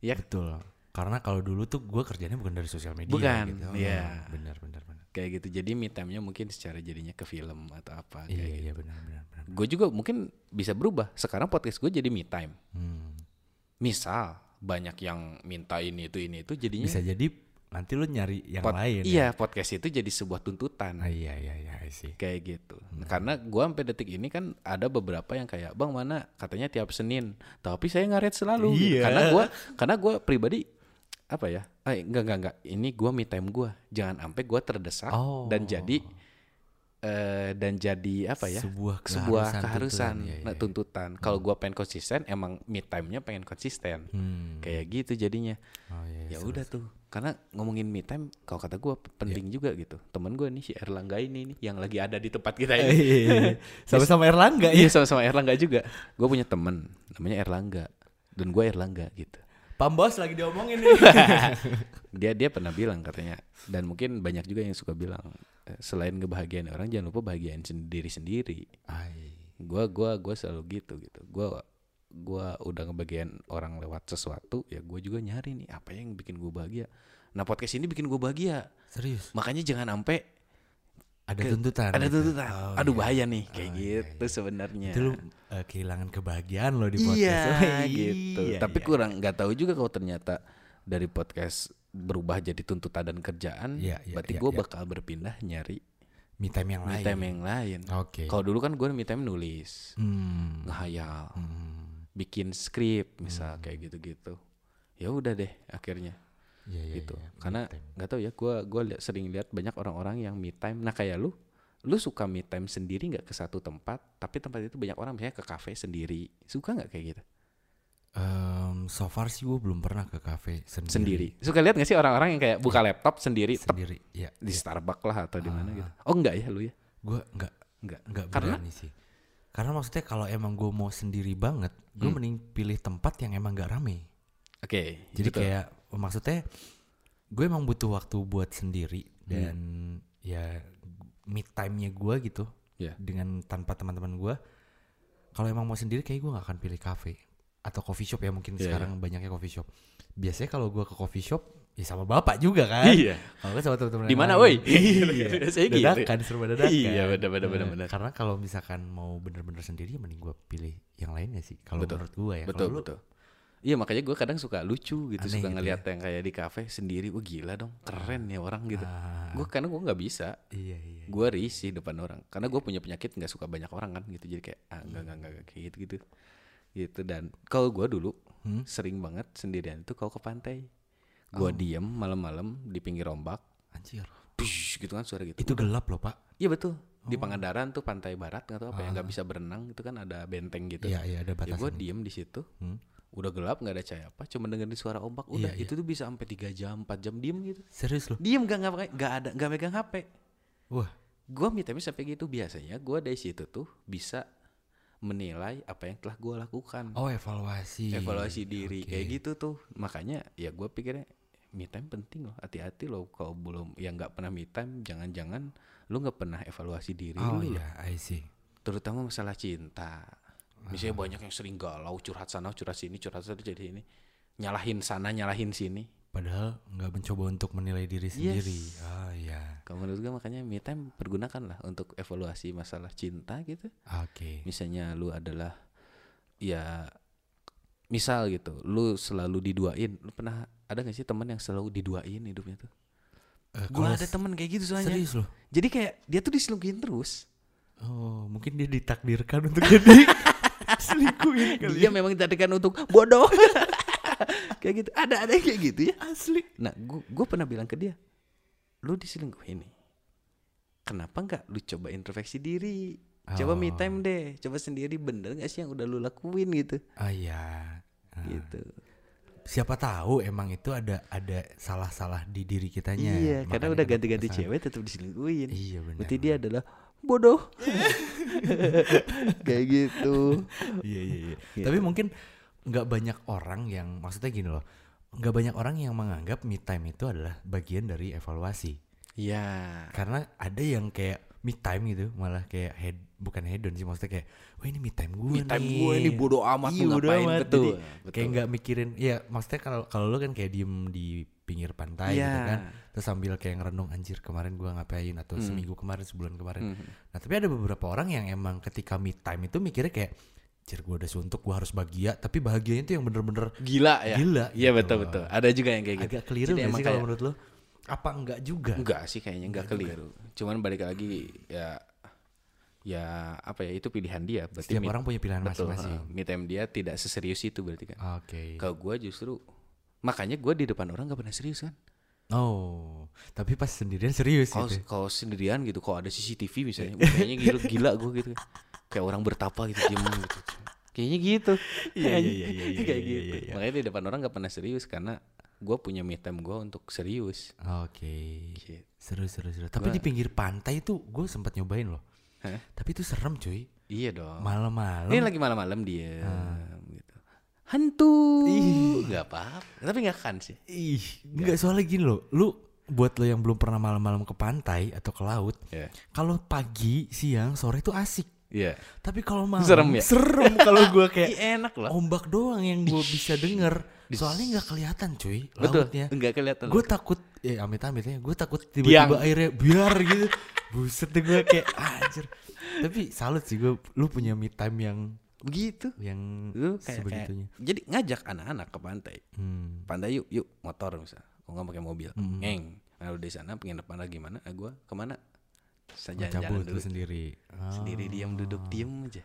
ya betul. Karena kalau dulu tuh gue kerjanya bukan dari sosial media. Bukan. Gitu. Oh, ya. Benar, benar, benar. Kayak gitu. Jadi me time-nya mungkin secara jadinya ke film atau apa. Iya, iya, gitu. benar, benar, benar. Gue juga mungkin bisa berubah. Sekarang podcast gue jadi me time. Hmm. Misal banyak yang minta ini itu ini itu jadinya. Bisa jadi nanti lu nyari yang pod- lain. Iya, ya? Podcast itu jadi sebuah tuntutan. Ah, iya, iya, iya, sih. Kayak gitu. Hmm. Karena gue sampai detik ini kan ada beberapa yang kayak, bang mana katanya tiap Senin, tapi saya ngaret selalu. Iya. Gitu. Karena gue, karena gue pribadi apa ya? Ah, enggak enggak enggak. Ini gue me time gue. Jangan sampai gue terdesak oh. dan jadi uh, dan jadi apa ya? Sebuah sebuah keharusan, tuntutan. Ya, ya, ya. tuntutan. Hmm. Kalau gue pengen konsisten, emang me time-nya pengen konsisten. Hmm. Kayak gitu jadinya. Oh, ya ya udah tuh. Karena ngomongin me time, kalau kata gue penting yeah. juga gitu. Temen gue nih si Erlangga ini nih yang lagi ada di tempat kita ini. Sama-sama Erlangga. Iya, sama-sama Erlangga juga. Gue punya temen namanya Erlangga dan gue Erlangga gitu. Pambos lagi diomongin nih. dia dia pernah bilang katanya, dan mungkin banyak juga yang suka bilang, selain kebahagiaan orang jangan lupa bahagiain sendiri sendiri. Gua gua gua selalu gitu gitu. Gua gua udah ngebahagiain orang lewat sesuatu, ya gua juga nyari nih apa yang bikin gua bahagia. Nah podcast ini bikin gua bahagia. Serius. Makanya jangan sampai ada ke, tuntutan. Ada tuntutan. Oh, aduh iya. bahaya nih kayak oh, gitu iya. sebenarnya. Itu uh, kehilangan kebahagiaan lo di podcast. Iya gitu. Iya, tapi iya. kurang enggak tahu juga kalau ternyata dari podcast berubah jadi tuntutan dan kerjaan, iya, iya, berarti iya, gue iya. bakal berpindah nyari me time yang me lain. Time yang lain. Oke. Okay. Kalau dulu kan gue me time nulis. Hmm. Ngehayal. Hmm. Bikin skrip misal hmm. kayak gitu-gitu. Ya udah deh akhirnya. Ya, ya, gitu ya, ya. Karena nggak tahu ya gue gue li- sering lihat banyak orang-orang yang me time. Nah kayak lu lu suka me time sendiri nggak ke satu tempat, tapi tempat itu banyak orang, misalnya ke kafe sendiri, suka nggak kayak gitu? Um, so far sih gue belum pernah ke kafe sendiri. Sendiri suka lihat nggak sih orang-orang yang kayak buka ya. Laptop sendiri sendiri tep, ya, di ya. Starbucks lah atau di mana uh, gitu? Oh nggak ya lu ya? Gue nggak nggak nggak berani sih. Karena maksudnya kalau emang gue mau sendiri banget, gue hmm. mending pilih tempat yang emang nggak rame. Oke. Okay, jadi gitu. Kayak maksudnya gue emang butuh waktu buat sendiri dan hmm. ya me time-nya gue gitu yeah. dengan tanpa teman-teman gue. Kalau emang mau sendiri kayak gue nggak akan pilih kafe atau coffee shop ya, mungkin yeah, sekarang yeah. banyaknya coffee shop. Biasanya kalau gue ke coffee shop ya sama bapak juga kan. Iya. Kalau sama teman-teman. Di mana woi? Dadakan serba dadakan. Iya benar-benar. Karena kalau misalkan mau bener-bener sendiri ya mending gue pilih yang lainnya sih. Kalau menurut gue ya. Betul kalo betul. Lu, iya makanya gue kadang suka lucu gitu. Aneh, suka gitu ngeliat ya? Yang kayak di kafe sendiri, wah gila dong keren ya orang gitu. Ah. Gue karena gue nggak bisa, iya, iya, gue risih depan orang. Karena gue punya penyakit nggak suka banyak orang kan gitu. Jadi kayak ah, nggak nggak nggak kayak gitu gitu. Gitu dan kalau gue dulu hmm? sering banget sendirian itu kalau ke pantai, gue oh. diem malam-malam di pinggir ombak. Anjir. Push, gitu kan suara gitu. Itu gelap loh pak. Iya betul. Di Pangandaran tuh pantai barat nggak tahu apa ah. yang nggak bisa berenang itu kan ada benteng gitu. Iya iya ada batasan. Ya gue diem di situ. Hmm? Udah gelap nggak ada cahaya apa, cuma dengerin suara ombak udah. Iya, itu iya. tuh bisa sampai tiga jam empat jam diem gitu. Serius loh diem gak ngapain, gak ada, gak megang H P. Wah gue me time sampai gitu. Biasanya gue dari situ tuh bisa menilai apa yang telah gue lakukan. Oh evaluasi evaluasi diri okay. kayak gitu tuh. Makanya ya gue pikirnya me time penting loh, hati-hati loh kalau belum yang nggak pernah me time, jangan-jangan lu nggak pernah evaluasi diri oh, lu yeah, I see. Terutama masalah cinta. Misalnya banyak yang sering galau, curhat sana, curhat sini, curhat sana, jadi ini nyalahin sana, nyalahin sini. Padahal nggak mencoba untuk menilai diri sendiri. Yes. Oh iya. Kalau menurut gue makanya me time pergunakanlah untuk evaluasi masalah cinta gitu. Oke. Okay. Misalnya lu adalah ya misal gitu, lu selalu diduain. Lu pernah ada nggak sih teman yang selalu diduain hidupnya tuh? Uh, gue ada teman kayak gitu soalnya. Serius loh. Jadi kayak dia tuh diselingkuhin terus. Oh mungkin dia ditakdirkan untuk jadi. Selingkuhin kali. Dia memang ditakdirkan untuk bodoh. Kayak gitu. Ada-ada kayak gitu ya. Asli. Nah gue pernah bilang ke dia, lu diselingkuhin nih, kenapa nggak lu coba introspeksi diri? Oh. Coba me time deh, coba sendiri, bener nggak sih yang udah lu lakuin gitu? Oh iya. Nah. Gitu. Siapa tahu emang itu ada ada salah-salah di diri kitanya. Iya, makanya karena udah ganti-ganti cewek tetap diselingkuhin. Iya benar. Berarti dia adalah bodoh. Kayak gitu. Iya iya iya. Gitu. Tapi mungkin nggak banyak orang yang, maksudnya gini loh, nggak banyak orang yang menganggap me time itu adalah bagian dari evaluasi. Iya. Karena ada yang kayak me time gitu malah kayak head, bukan hedon sih, maksudnya kayak wah ini me time gue me nih. Me time gue nih bodo amat tuh ngapain amat. Betul. Jadi, betul. Kayak nggak mikirin. Ya maksudnya kalau kalau lo kan kayak diem di pinggir pantai yeah. gitu kan, terus sambil kayak ngerenung anjir kemarin gue ngapain atau hmm. seminggu kemarin, sebulan kemarin. Hmm. Nah tapi ada beberapa orang yang emang ketika me time itu mikirnya kayak anjir gue udah suntuk, gue harus bahagia, tapi bahagianya tuh yang bener-bener gila ya. Gila. Iya gitu. Betul betul. Ada juga yang kayak gitu. Agak keliru nggak sih kalau menurut lo? Apa enggak juga? Enggak sih kayaknya, enggak, enggak keliru. Juga. Cuman balik lagi ya ya apa ya, itu pilihan dia. Berarti setiap mid, orang punya pilihan betul, masing-masing. Me time dia tidak seserius itu berarti kan. Oke. Okay. Kalau gue justru makanya gue di depan orang enggak pernah serius kan. Oh, tapi pas sendirian serius kalo, gitu. Kalau sendirian gitu, kalau ada C C T V misalnya, kayaknya gila gila gue gitu. Kayak orang bertapa gitu diem gitu. Kayaknya gitu. Iya iya iya kayak gitu. Makanya di depan orang enggak pernah serius karena gue punya me time gue untuk serius. Oke. Okay. Seru-seru-seru. Tapi gua... di pinggir pantai itu gue sempat nyobain loh. Hah? Tapi itu serem cuy. Iya dong. Malam-malam. Ini lagi malam-malam dia. Ah. Gitu. Hantu. Ih. Gak apa-apa. Tapi gak kan sih. Ih. Gak, gak soalnya gini loh. Lu buat lo yang belum pernah malam-malam ke pantai atau ke laut. Yeah. Kalau pagi, siang, sore itu asik. Iya. Yeah. Tapi kalau malam serem, ya? Serem kalau gue kayak enak loh. Ombak doang yang gue bisa denger. Soalnya nggak kelihatan cuy lautnya. Betul, nggak kelihatan. Gue takut, eh ya, amit-amitnya, gue takut tiba-tiba Diang. airnya biar gitu, buset deh gue kayak anjir. Tapi salut sih gue, lu punya me time yang begitu, yang lu kayak, sebegitunya. Kayak, jadi ngajak anak-anak ke pantai, hmm. pantai yuk, yuk motor misalnya, kalau nggak pakai mobil, hmm. ngeng. Kalau di sana penginapan lagi mana? Ah gue kemana? Saja jalan dulu sendiri, oh. sendiri diam duduk diam aja.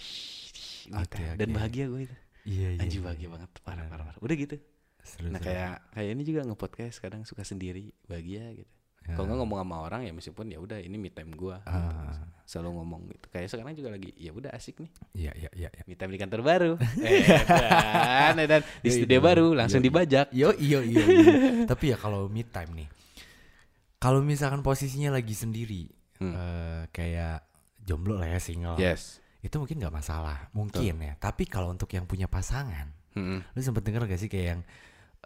Shhh, okay, okay. Dan bahagia gue itu. Iya, anjir iya, bahagia iya. banget, parah-parah. Udah gitu. Seru, nah seru. kayak kayak ini juga nge-podcast kadang suka sendiri, bahagia gitu. Ya. Kalau nggak ngomong sama orang ya meskipun ya udah ini me time gue. Ah. Gitu. Selalu ngomong gitu. Kayak sekarang juga lagi ya udah asik nih. Iya iya iya. Me time di kantor baru. eh, dan, dan di yo, studio yo, baru langsung yo, dibajak. Yo yo yo. yo, yo. Tapi ya kalau me time nih, kalau misalkan posisinya lagi sendiri, hmm. uh, kayak jomblo lah ya, single. Yes. Itu mungkin nggak masalah, mungkin tuh. Ya. Tapi kalau untuk yang punya pasangan, mm-hmm. lu sempet denger gak sih kayak yang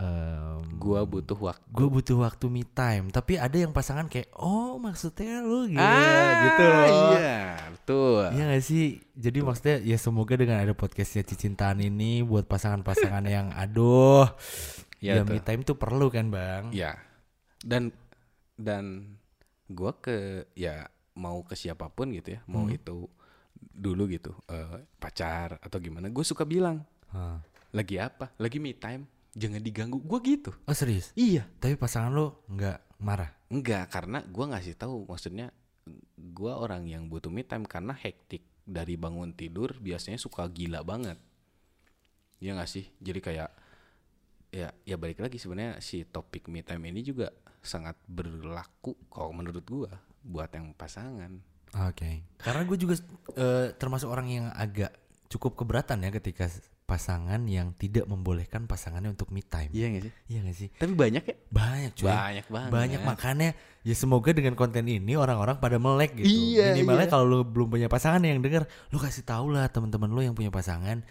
um, gua butuh waktu, gua butuh waktu me time. Tapi ada yang pasangan kayak, oh maksudnya lu gila, ah, gitu loh. Iya, betul. Iya gak sih. Jadi betul. Maksudnya ya semoga dengan ada podcastnya Cicintaan ini buat pasangan-pasangan yang aduh, ya, ya me time tuh perlu kan bang. Ya. Dan dan gua ke ya mau ke siapapun gitu ya, mau hmm. itu. Dulu gitu uh, pacar atau gimana gue suka bilang huh. lagi apa, lagi me time, jangan diganggu gue gitu. Oh serius? Iya. Tapi pasangan lo nggak marah? Nggak, karena gue ngasih tahu maksudnya gue orang yang butuh me time karena hektik dari bangun tidur biasanya suka gila banget ya nggak sih. Jadi kayak ya ya balik lagi sebenarnya si topik me time ini juga sangat berlaku kalau menurut gue buat yang pasangan. Oke, okay. Karena gue juga uh, termasuk orang yang agak cukup keberatan ya ketika pasangan yang tidak membolehkan pasangannya untuk me time. Iya nggak sih? Iya nggak sih? Tapi banyak ya? Banyak cuy. Banyak banget. Banyak, makanya ya semoga dengan konten ini orang-orang pada melek gitu. Iya. Minimalnya iya. Kalau lu belum punya pasangan yang denger, lu kasih tau lah teman-teman lu yang punya pasangan,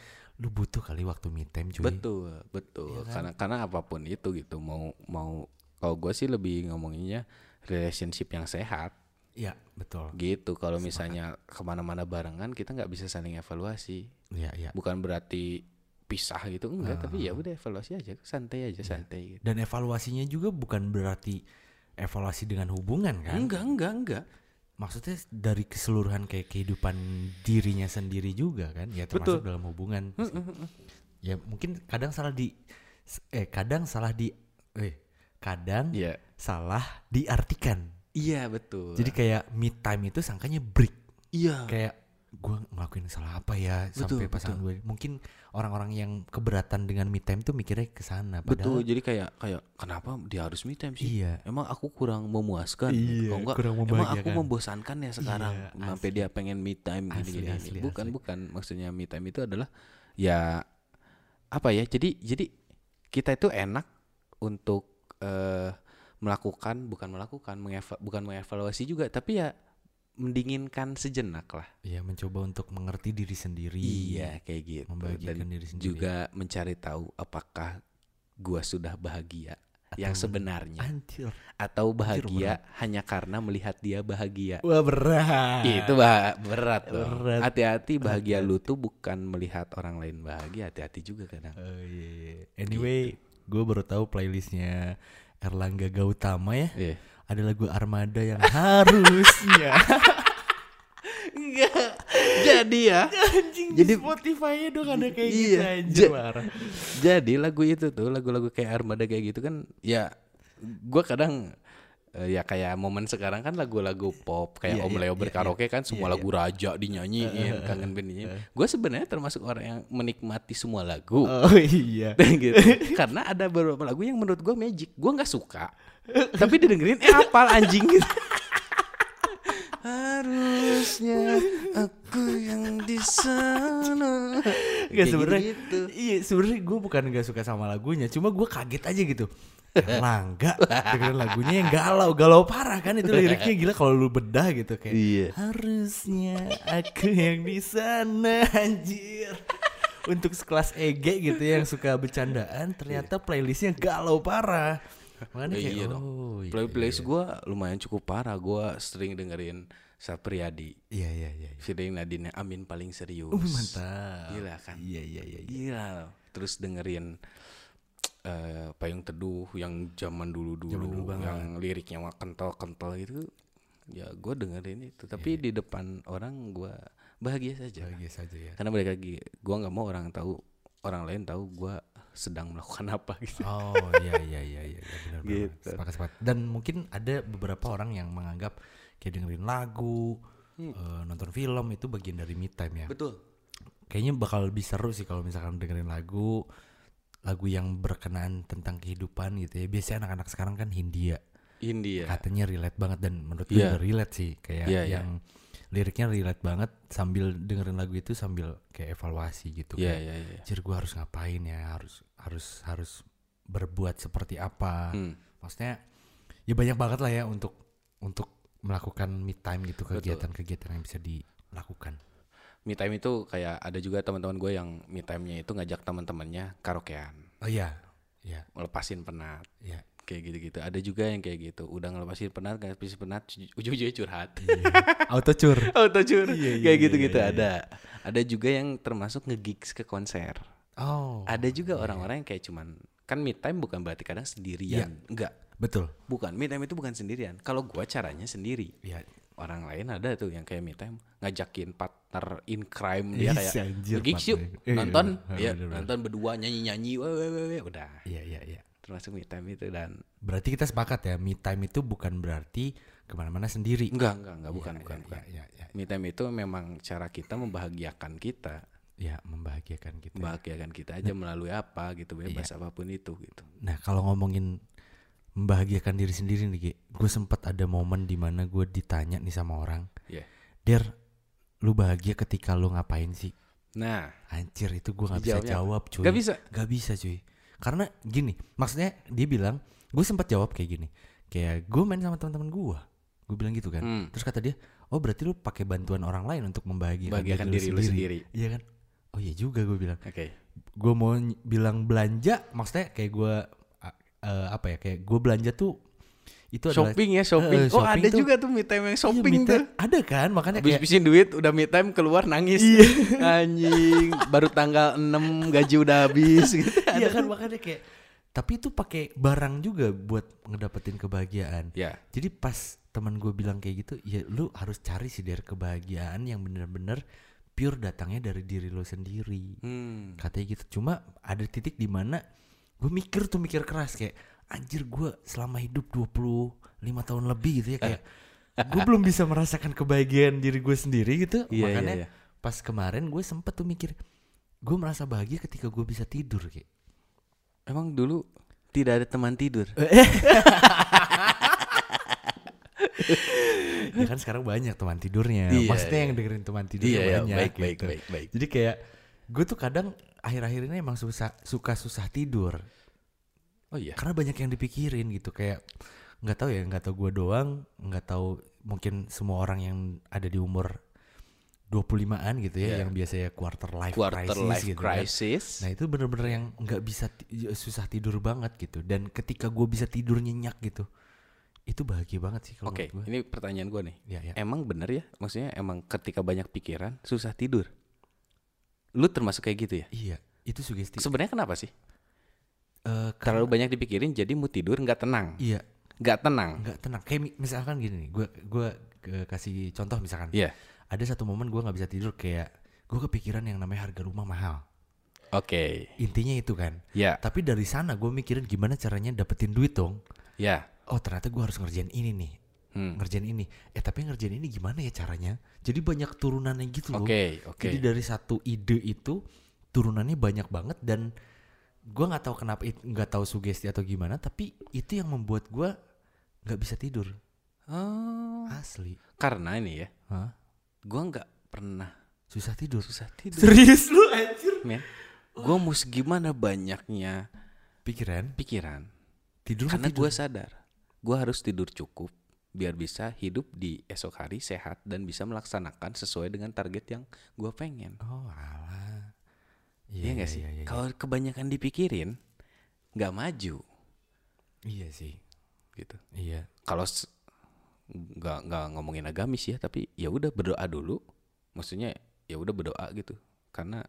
lu butuh kali waktu me time cuy. Betul, betul. Iya kan? Karena karena apapun itu gitu mau mau kalau gue sih lebih ngomonginnya relationship yang sehat. Ya betul. Gitu kalau misalnya kemana-mana barengan kita nggak bisa saling evaluasi. Ya, ya. Bukan berarti pisah gitu enggak, uh, tapi ya udah evaluasi aja, santai aja ya. santai. Gitu. Dan evaluasinya juga bukan berarti evaluasi dengan hubungan kan? Enggak enggak enggak. Maksudnya dari keseluruhan kayak kehidupan dirinya sendiri juga kan? Ya termasuk betul. Dalam hubungan. Uh, uh, uh. Ya mungkin kadang salah di, eh kadang salah di, eh kadang yeah. salah diartikan. Iya betul. Jadi kayak me time itu sangkanya break. Iya. Kayak gue ngelakuin salah apa ya, betul, sampai pasangan gue. Mungkin orang-orang yang keberatan dengan me time tuh mikirnya kesana. Betul, jadi kayak kayak kenapa dia harus me time sih? Iya. Emang aku kurang memuaskan? Iya, kalau enggak, kurang emang aku membosankan ya sekarang, iya, sampai dia pengen me time gini-gini. Asli, bukan asli. bukan maksudnya me time itu adalah ya apa ya? Jadi jadi kita itu enak untuk uh, melakukan bukan melakukan mengeva, bukan mengevaluasi juga, tapi ya mendinginkan sejenak lah. Iya, mencoba untuk mengerti diri sendiri. Iya, kayak gitu. Membahagiakan dan diri sendiri. Juga mencari tahu apakah gua sudah bahagia atau yang sebenarnya. Anjir. Atau bahagia anjir, hanya karena melihat dia bahagia. Wah, berat. Itu bah- berat loh. Berat. Hati-hati, bahagia hati-hati. Lu tuh bukan melihat orang lain bahagia, hati-hati juga kadang. Oh iya. Yeah. Anyway, gitu. Gue baru tahu playlistnya Erlangga Gautama ya. Iya. Yeah. Ada lagu Armada yang harusnya enggak jadi ya. Anjing, jadi Spotify-nya dong ada kayak iya, gitu anjing j- marah. Jadi lagu itu tuh, lagu-lagu kayak Armada kayak gitu kan ya, gue kadang uh, ya kayak momen sekarang kan lagu-lagu pop kayak yeah, Om yeah, Leo berkaraoke yeah, kan semua yeah, lagu yeah. raja dinyanyiin, uh, kangen band dinyanyiin. Uh, gue sebenarnya termasuk orang yang menikmati semua lagu. Oh iya. Gitu. Karena ada beberapa lagu yang menurut gue magic, gue nggak suka. Tapi didengerin eh apal anjing gitu. Harusnya aku yang di sana. Enggak sebenarnya gitu. Iya, sebenarnya gue bukan enggak suka sama lagunya, cuma gue kaget aja gitu. Langga dengerin lagunya yang galau, galau parah kan itu liriknya, gila kalau lu bedah gitu kayak. Iya. Harusnya aku yang di sana anjir. Untuk sekelas E G gitu yang suka bercandaan, ternyata playlistnya galau parah. Makanya kayak, iya, oh, iya, playlist iya. gue lumayan cukup parah. Gue sering dengerin Sapriyadi, iya, iya, iya, iya. sering Nadine Amin paling serius. Uh, mantap. Gila kan? Iya iya iya. Gila. Terus dengerin uh, Payung Teduh yang zaman dulu dulu, yang liriknya kental kental gitu. Ya gue dengerin itu. Tapi iya, di depan orang gue bahagia saja. Bahagia saja ya. Karena mereka gue nggak mau orang tahu, orang lain tahu gue sedang melakukan apa gitu. Oh iya iya iya iya benar benar. Sepakat-sepakat. Dan mungkin ada beberapa orang yang menganggap kayak dengerin lagu, hmm. uh, nonton film itu bagian dari me time ya. Betul. Kayaknya bakal lebih seru sih kalau misalkan dengerin lagu lagu yang berkenaan tentang kehidupan gitu ya. Biasanya anak-anak sekarang kan Hindia. Hindia. Katanya relate banget dan menurut gue yeah. relate sih kayak yeah, yang yeah. liriknya relate banget sambil dengerin lagu itu sambil kayak evaluasi gitu yeah, kayak yeah, yeah. Jir gue harus ngapain ya, harus harus harus berbuat seperti apa, hmm. maksudnya ya banyak banget lah ya untuk untuk melakukan me time gitu, kegiatan-kegiatan yang bisa dilakukan. Me time itu kayak ada juga teman-teman gue yang me time-nya itu ngajak teman-temannya karaokean. Oh iya, yeah. yeah. melepasin penat. Iya. Yeah. Kayak gitu-gitu. Ada juga yang kayak gitu. Udah ngelepasin penat, ngelepasin penat, ujung-ujungnya curhat. Iya. Auto cur. Auto cur. Iya, kayak iya, gitu-gitu iya, iya. ada. Ada juga yang termasuk nge-gigs ke konser. Oh. Ada juga iya. orang-orang yang kayak cuman kan me time bukan berarti kadang sendirian. Iya. Enggak. Betul. Bukan, me time itu bukan sendirian. Kalau gua caranya sendiri. Iya. Orang lain ada tuh yang kayak me time ngajakin partner in crime dia yes, kayak nge-gigs yuk, nonton, iya, iya, iya, ya, nonton berdua nyanyi-nyanyi. Wewewe udah. Iya, iya, iya. Termasuk me time itu. Dan berarti kita sepakat ya, me time itu bukan berarti kemana-mana sendiri. Enggak, enggak, enggak, bukan, ya, bukan, ya, bukan. Ya, ya, ya, ya. Me time itu memang cara kita membahagiakan kita. Ya, membahagiakan kita. Membahagiakan ya. kita aja nah, melalui apa gitu, bebas ya. apapun itu gitu. Nah, kalau ngomongin membahagiakan diri sendiri nih, gue sempat ada momen di mana gue ditanya nih sama orang, yeah. Der, lu bahagia ketika lu ngapain sih? Nah, anjir itu gue nggak bisa jawab, cuy. Gak bisa, gak bisa, cuy. Karena gini, maksudnya dia bilang, gue sempat jawab kayak gini, kayak gue main sama teman-teman gue, gue bilang gitu kan. Hmm. Terus kata dia, oh berarti lu pakai bantuan orang lain untuk membahagiakan diri, diri lu sendiri. Iya kan? Oh iya juga gue bilang. Oke. Okay. Gue mau ny- bilang belanja, maksudnya kayak gue uh, apa ya? Kayak gue belanja tuh itu shopping adalah, ya shopping. Uh, shopping. Oh ada tuh, juga tuh me time yang shopping iya, tuh. Ada kan? Makanya habis habisin duit, udah me time keluar nangis. Iya. Anjing, baru tanggal enam gaji udah habis gitu. Iya kan, makanya kayak tapi itu pakai barang juga buat ngedapetin kebahagiaan. Yeah. Jadi pas teman gue bilang kayak gitu, ya lu harus cari sih dari kebahagiaan yang benar-benar pure datangnya dari diri lu sendiri. Hmm. Katanya gitu. Cuma ada titik di mana gue mikir tuh mikir keras kayak anjir gue selama hidup dua puluh lima tahun lebih gitu ya kayak gue belum bisa merasakan kebahagiaan diri gue sendiri gitu. Yeah, makanya yeah, yeah. pas kemarin gue sempet tuh mikir, gue merasa bahagia ketika gue bisa tidur kayak. Emang dulu tidak ada teman tidur? Ya kan sekarang banyak teman tidurnya, iya, maksudnya iya. yang dengerin teman tidurnya iya, banyak baik, gitu. Baik, baik, baik. Jadi kayak gue tuh kadang akhir-akhir ini emang susah, suka susah tidur. Oh iya. Karena banyak yang dipikirin gitu, kayak nggak tahu ya, nggak tahu gue doang, nggak tahu mungkin semua orang yang ada di umur dua puluh limaan gitu ya, yeah. yang biasanya quarter life quarter crisis life gitu crisis. Kan. Nah itu bener-bener yang nggak bisa t- susah tidur banget gitu. Dan ketika gue bisa tidur nyenyak gitu, itu bahagia banget sih. Oke, okay, ini pertanyaan gue nih. Ya, ya. Emang bener ya, maksudnya emang ketika banyak pikiran susah tidur. Lu termasuk kayak gitu ya? Iya, itu sugesti. Sebenarnya kenapa sih? Uh, karena terlalu banyak dipikirin jadi mau tidur nggak tenang. Iya. Nggak tenang. Nggak tenang. Kayak misalkan gini nih, gue gue kasih contoh misalkan. Iya. Yeah. Ada satu momen gue gak bisa tidur kayak gue kepikiran yang namanya harga rumah mahal. Oke. Okay. Intinya itu kan. Ya. Yeah. Tapi dari sana gue mikirin gimana caranya dapetin duit dong. Ya. Yeah. Oh ternyata gue harus ngerjain ini nih. Hmm. Ngerjain ini. Eh tapi ngerjain ini gimana ya caranya? Jadi banyak turunannya gitu loh. Oke. Okay, okay. Jadi dari satu ide itu turunannya banyak banget dan gue gak tahu kenapa, gak tahu sugesti atau gimana. Tapi itu yang membuat gue gak bisa tidur. Oh. Asli. Karena ini ya. Hah? Gue gak pernah susah tidur. Susah tidur. Serius lu anjir? Men, gue mus gimana banyaknya pikiran. Pikiran. Tidur. Karena gue sadar, gue harus tidur cukup biar bisa hidup di esok hari sehat dan bisa melaksanakan sesuai dengan target yang gue pengen. Oh alah. Iya, iya gak sih? Iya, iya, iya. Kalau kebanyakan dipikirin, gak maju. Iya sih. Gitu. Iya. Kalau nggak nggak ngomongin agamis ya, tapi ya udah berdoa dulu, maksudnya ya udah berdoa gitu, karena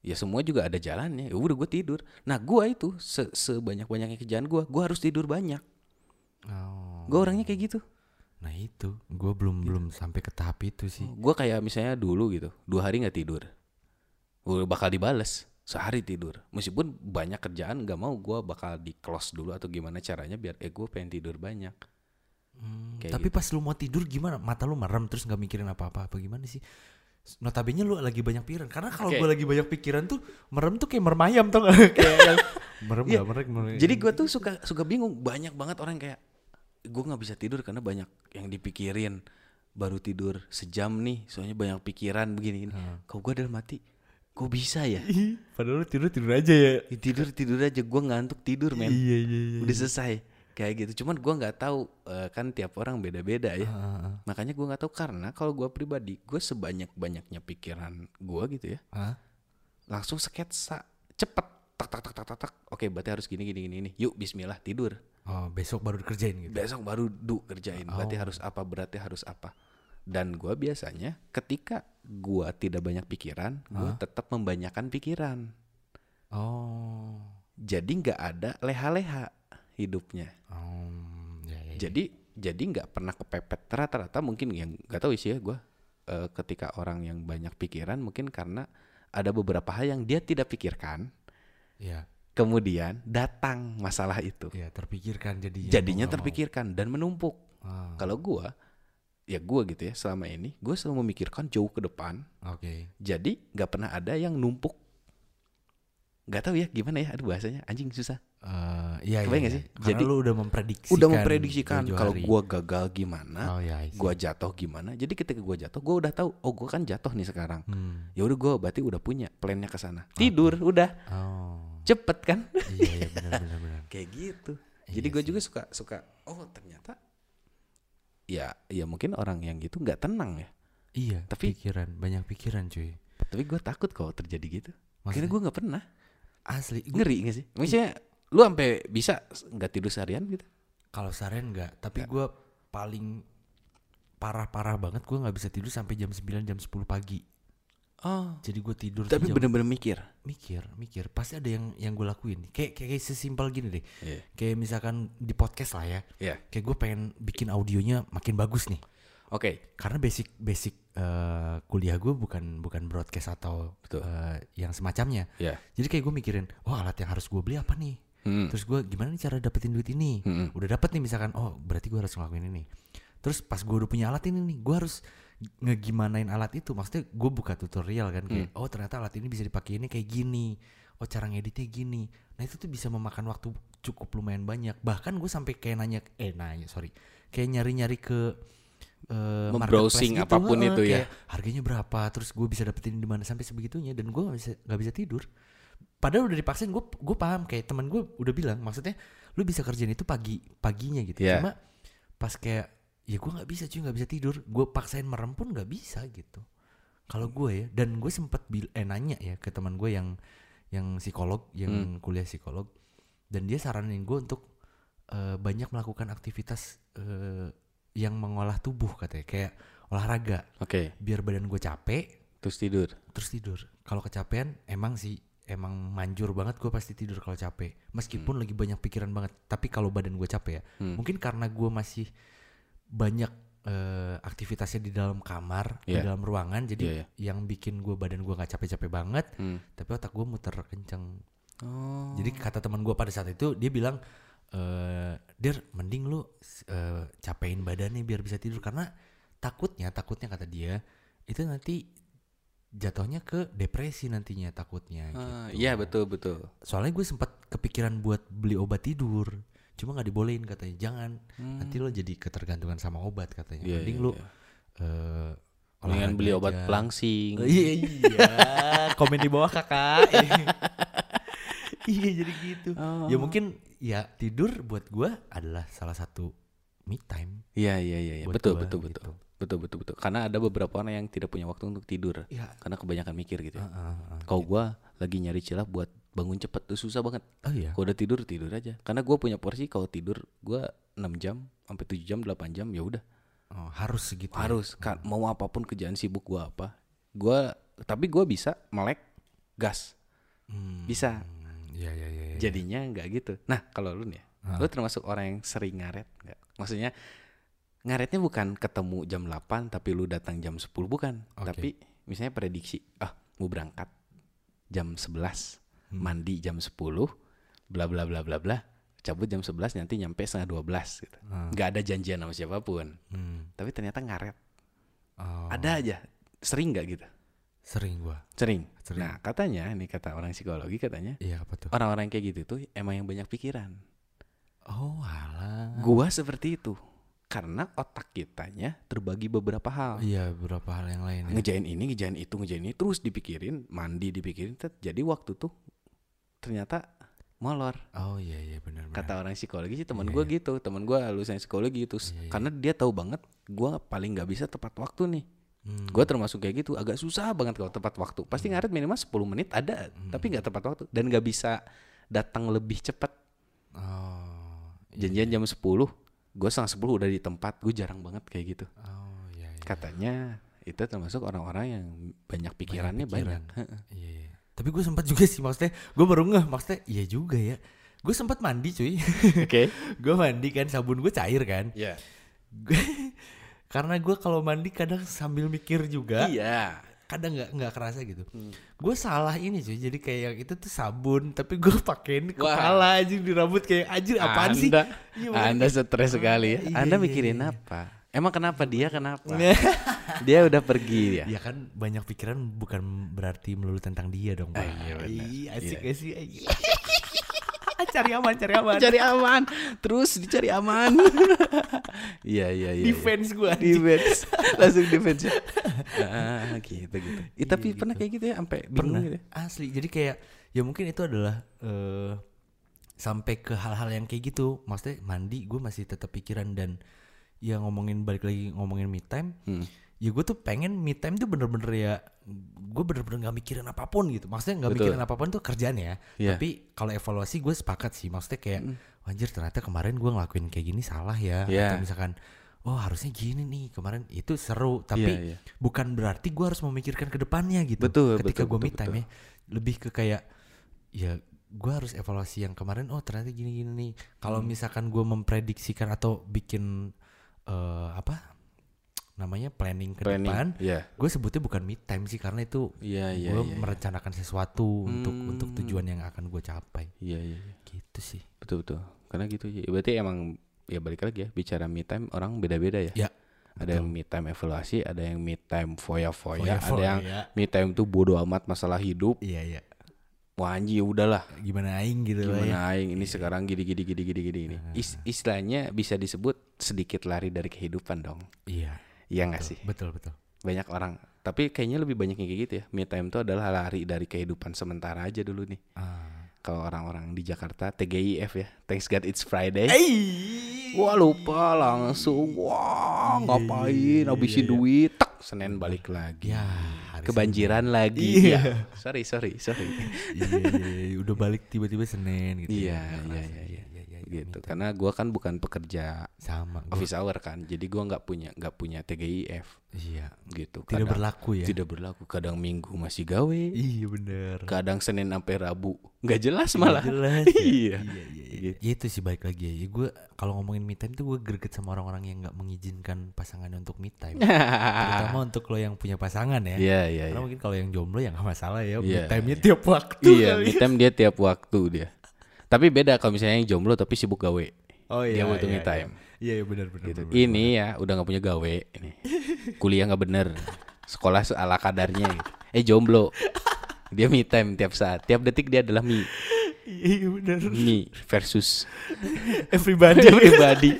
ya semua juga ada jalannya. Ya udah gue tidur. Nah gue itu sebanyak banyaknya kerjaan gue, gue harus tidur banyak. Oh. Gue orangnya kayak gitu. Nah itu gue belum gitu. belum sampai ke tahap itu sih. Gue kayak misalnya dulu gitu, dua hari nggak tidur, gue bakal dibales. Sehari tidur, meskipun banyak kerjaan nggak mau, gue bakal di close dulu atau gimana caranya biar eh gue pengen tidur banyak. Hmm, tapi gitu. Pas lu mau tidur gimana? Mata lu merem terus gak mikirin apa-apa apa gimana sih? Notabene lu lagi banyak pikiran. Karena kalau okay. gue lagi banyak pikiran tuh merem tuh kayak mermayam tau gak? Kayak merem gak? Merem, merem. Jadi gue tuh suka suka bingung. Banyak banget orang kayak gue gak bisa tidur karena banyak yang dipikirin. Baru tidur sejam nih soalnya banyak pikiran begini. Hmm. Kalau gue dalam hati gue bisa ya? Padahal lu tidur-tidur aja ya? Tidur-tidur aja, gue ngantuk tidur men. Iya, iya, iya. Udah selesai kayak gitu, cuman gue nggak tahu uh, kan tiap orang beda-beda ya, uh. makanya gue nggak tahu karena kalau gue pribadi gue sebanyak-banyaknya pikiran gue gitu ya, uh. langsung sketsa cepet tak tak tak tak tak, tak. Oke berarti harus gini gini gini nih, yuk Bismillah tidur. Oh, besok baru kerjain gitu. Besok baru du kerjain, oh. berarti harus apa berarti harus apa. Dan gue biasanya ketika gue tidak banyak pikiran, gue uh. tetap membanyakan pikiran. Oh. Jadi nggak ada leha-leha hidupnya. Um, ya, ya, ya. Jadi jadi nggak pernah kepepet rata-rata mungkin yang nggak tahu sih ya gue uh, ketika orang yang banyak pikiran mungkin karena ada beberapa hal yang dia tidak pikirkan. Ya. Kemudian datang masalah itu. Ya, terpikirkan jadinya. Jadinya mau, terpikirkan mau. Dan menumpuk. Ah. Kalau gue ya gue gitu ya selama ini gue selalu memikirkan jauh ke depan. Oke. Okay. Jadi nggak pernah ada yang numpuk. Gak tahu ya gimana ya, aduh bahasanya anjing susah. Uh, iya, Kebayang iya, gak sih? Karena jadi lu udah memprediksikan. Udah memprediksikan kalau gue gagal gimana, oh, iya, gue jatuh gimana. Jadi ketika gue jatuh, gue udah tahu. Oh gue kan jatuh nih sekarang. Hmm. Ya udah gue berarti udah punya plannya ke sana. Tidur okay. udah, oh. cepet kan? Iya, iya benar-benar. Kayak gitu. Jadi iya, gue juga suka suka. Oh ternyata, ya ya mungkin orang yang gitu nggak tenang ya. Iya. Tapi pikiran banyak pikiran cuy. Tapi gue takut kalau terjadi gitu. Karena gue nggak pernah. Asli gua, ngeri nggak sih? Maksudnya i- lu sampai bisa nggak tidur seharian gitu? Kalau seharian nggak, tapi gue paling parah-parah banget gue nggak bisa tidur sampai jam sembilan jam sepuluh pagi. Oh. Jadi gue tidur. Tapi benar-benar mikir. Mikir, mikir. Pasti ada yang yang gue lakuin. Kayak kayak sesimpel gini deh. Yeah. Kayak misalkan di podcast lah ya. Yeah. Kayak gue pengen bikin audionya makin bagus nih. Oke, okay. Karena basic basic uh, kuliah gue bukan bukan broadcast atau uh, yang semacamnya. Yeah. Jadi kayak gue mikirin, oh alat yang harus gue beli apa nih? Hmm. Terus gue gimana nih cara dapetin duit ini? Hmm. Udah dapet nih misalkan, oh berarti gue harus ngelakuin ini. Terus pas gue udah punya alat ini nih, gue harus ngegimanain alat itu. Maksudnya gue buka tutorial kan, kayak hmm. oh ternyata alat ini bisa dipakai ini kayak gini, oh cara ngeditnya gini. Nah itu tuh bisa memakan waktu cukup lumayan banyak. Bahkan gue sampai kayak nanya, eh nanya sorry, kayak nyari-nyari ke uh, marketplace gitu, apapun ha, itu ya. Harganya berapa, terus gue bisa dapetin di mana sampai sebegitunya. Dan gue nggak bisa nggak bisa tidur. Padahal udah dipaksain, gue gue paham kayak teman gue udah bilang, maksudnya lu bisa kerjain itu pagi paginya gitu. Yeah. Cuma pas kayak ya gue nggak bisa cuy, nggak bisa tidur, gue paksain merem pun nggak bisa gitu kalau gue ya. Dan gue sempet bil- eh, nanya ya ke teman gue yang yang psikolog, yang hmm. kuliah psikolog, dan dia saranin gue untuk uh, banyak melakukan aktivitas uh, yang mengolah tubuh katanya, kayak olahraga. Oke. Okay. Biar badan gue capek terus tidur terus tidur kalau kecapean emang sih emang manjur banget gue pasti tidur kalau capek, meskipun hmm. lagi banyak pikiran banget, tapi kalau badan gue capek ya hmm. mungkin karena gue masih banyak uh, aktivitasnya di dalam kamar, yeah. di dalam ruangan, jadi yeah, yeah. yang bikin gue badan gue nggak capek-capek banget, hmm. tapi otak gue muter kenceng. Oh. Jadi kata teman gue pada saat itu dia bilang, uh, Der, mending lu uh, capein badannya biar bisa tidur, karena takutnya, takutnya kata dia itu nanti jatuhnya ke depresi nantinya takutnya. Iya uh, gitu. yeah, betul betul. Soalnya gue sempat kepikiran buat beli obat tidur. Cuma gak dibolehin katanya, jangan hmm. nanti lo jadi ketergantungan sama obat katanya. yeah, Mending yeah, lo yeah. uh, mendingan beli aja obat pelangsing. oh, Iya iya komen di bawah kakak. Iya jadi gitu. oh. Ya mungkin ya tidur buat gue adalah salah satu me time. Iya iya iya betul gua, betul gitu. betul Betul betul betul Karena ada beberapa orang yang tidak punya waktu untuk tidur ya. Karena kebanyakan mikir gitu ya. uh, uh, uh, Kalau gitu. Gue lagi nyari celah buat bangun cepet tuh susah banget. Oh iya. Kalau udah tidur tidur aja. Karena gue punya porsi kalau tidur gue enam jam sampai tujuh jam, delapan jam ya udah. Oh, harus segitu. Harus. Ya? Ka- hmm. Mau apapun kerjaan sibuk gue apa. Gue tapi gue bisa melek gas. Hmm. Bisa. Iya hmm. iya iya. Ya, jadinya enggak ya. gitu. Nah, kalau lu nih, hmm. lu termasuk orang yang sering ngaret enggak? Maksudnya ngaretnya bukan ketemu jam delapan tapi lu datang jam sepuluh bukan. Okay. Tapi misalnya prediksi, ah, mau berangkat jam sebelas. Mandi jam sepuluh, bla bla bla bla bla, cabut jam sebelas, nanti nyampe setengah dua belas gitu. Hmm. Gak ada janjian sama siapapun. Hmm. Tapi ternyata ngaret. Oh. Ada aja. Sering gak gitu? Sering gua. Sering. Sering. Nah, katanya ini kata orang psikologi katanya. Iya, apa tuh? Orang-orang kayak gitu tuh emang yang banyak pikiran. Oh, alah. Gua seperti itu. Karena otak kitanya terbagi beberapa hal. Iya, beberapa hal yang lain. Ngejain ya. ini, ngejain itu, ngejain ini, terus dipikirin, mandi dipikirin. Jadi waktu tuh ternyata molor. Oh iya iya benar. Kata orang psikologi sih teman yeah, gue yeah. gitu, teman gue lulusan psikologi gitu, yeah, karena yeah. dia tahu banget gue paling nggak bisa tepat waktu nih. Hmm. Gue termasuk kayak gitu, agak susah banget kalau tepat waktu. Pasti hmm. ngaret minimal sepuluh menit ada, hmm. tapi nggak tepat waktu dan nggak bisa datang lebih cepat. Oh. Yeah. Janjian jam sepuluh, gue setengah sepuluh udah di tempat, gue jarang banget kayak gitu. Oh iya. Yeah, yeah. Katanya itu termasuk orang-orang yang banyak pikirannya banyak. Iya. Pikiran. yeah. Tapi gue sempat juga sih, maksudnya gue baru ngeh, maksudnya iya juga ya. Gue sempat mandi cuy. Oke. Okay. Gue mandi kan, sabun gue cair kan. Iya. Yeah. Karena gue kalau mandi kadang sambil mikir juga. Iya. Yeah. Kadang nggak nggak kerasa gitu. Hmm. Gue salah ini cuy, jadi kayak yang itu tuh sabun, tapi gue pakein ke Wah. kepala aja, di rambut kayak anjir apaan Anda, sih? Ya, Anda stres sekali ya. Iya, Anda mikirin iya, iya. apa? Emang kenapa dia kenapa? Dia udah pergi ya. Ya kan banyak pikiran bukan berarti melulu tentang dia dong. Ah, iya benar. Asik iya. asik. asik. Cari aman, cari aman. Cari aman. Terus dicari aman. Iya iya iya. Defense gua. Defense. Langsung defense. Ah gitu gitu. Ya, tapi iya, pernah gitu. kayak gitu ya sampai bingung gitu. Asli. Jadi kayak ya mungkin itu adalah uh, sampai ke hal-hal yang kayak gitu. Maksudnya mandi gue masih tetap pikiran dan ya ngomongin balik lagi ngomongin me time, hmm. ya gue tuh pengen me time tuh bener-bener ya gue bener-bener nggak mikirin apapun gitu, maksudnya nggak mikirin apapun tuh kerjaan ya. Yeah. Tapi kalau evaluasi gue sepakat sih, maksudnya kayak hmm. anjir ternyata kemarin gue ngelakuin kayak gini salah ya, yeah. atau misalkan oh harusnya gini nih kemarin itu seru, tapi yeah, yeah. bukan berarti gue harus memikirkan ke depannya gitu. Betul, ketika gue me time betul. Ya lebih ke kayak ya gue harus evaluasi yang kemarin, oh ternyata gini-gini nih. Kalau hmm. misalkan gue memprediksikan atau bikin Uh, apa namanya planning ke planning, depan, yeah. gue sebutnya bukan me time sih karena itu yeah, yeah, gue yeah, merencanakan yeah. sesuatu hmm. untuk untuk tujuan yang akan gue capai. Iya yeah, iya. Yeah, yeah. Gitu sih. Betul betul. Karena gitu. Berarti emang ya balik lagi ya, bicara me time orang beda-beda ya. Ya. Ada betul. Yang me time evaluasi, ada yang me time foya-foya, ada yang ya. Me time tuh bodo amat masalah hidup. Iya, iya. Wah anji udahlah. Gimana aing gitu lah. Gimana aing ya? Ini iya. Sekarang gini-gini gini-gini gini ini. Nah. Is, istilahnya bisa disebut sedikit lari dari kehidupan dong. Iya. Iya enggak sih? Betul, betul. Banyak orang, tapi kayaknya lebih banyak yang kayak gitu ya. Me time itu adalah lari dari kehidupan sementara aja dulu nih. Ah. Kalau orang-orang di Jakarta T G I F ya, Thanks God It's Friday. Ayy. Wah lupa langsung, wah ngapain habisin duit, tak Senin balik lagi, ya, kebanjiran Senin. Lagi. Iya. Ya. Sorry sorry sorry. Iya, udah balik tiba-tiba Senin gitu. Iya iya iya gitu. Karena gue kan bukan pekerja sama office gua. Hour kan, jadi gue nggak punya nggak punya T G I F. Iya. Gitu. Kadang, tidak berlaku ya. Tidak berlaku. Kadang Minggu masih gawe. Iya benar. Kadang Senin sampai Rabu. Gak jelas malah. Gak jelas. Ya. Iya. Iya, iya, iya. Gitu. Ya itu sih balik lagi ya. Ya gue kalau ngomongin me time tuh gue greget sama orang-orang yang nggak mengizinkan pasangannya untuk me time. Terutama untuk lo yang punya pasangan ya. Iya iya. Karena iya. Mungkin kalau yang jomblo ya nggak masalah ya. Iya, me time-nya iya. Tiap waktu. Iya. Me time dia tiap waktu dia. Tapi beda kalau misalnya yang jomblo tapi sibuk gawe. Oh iya. Dia butuh me time. Iya iya benar-benar. Gitu. Ini bener. Ya udah nggak punya gawe. Ini. Kuliah nggak bener. Sekolah ala kadarnya. Gitu. Eh jomblo. Dia me time tiap saat, tiap detik dia adalah me. Iya benar. Me versus everybody. Everybody.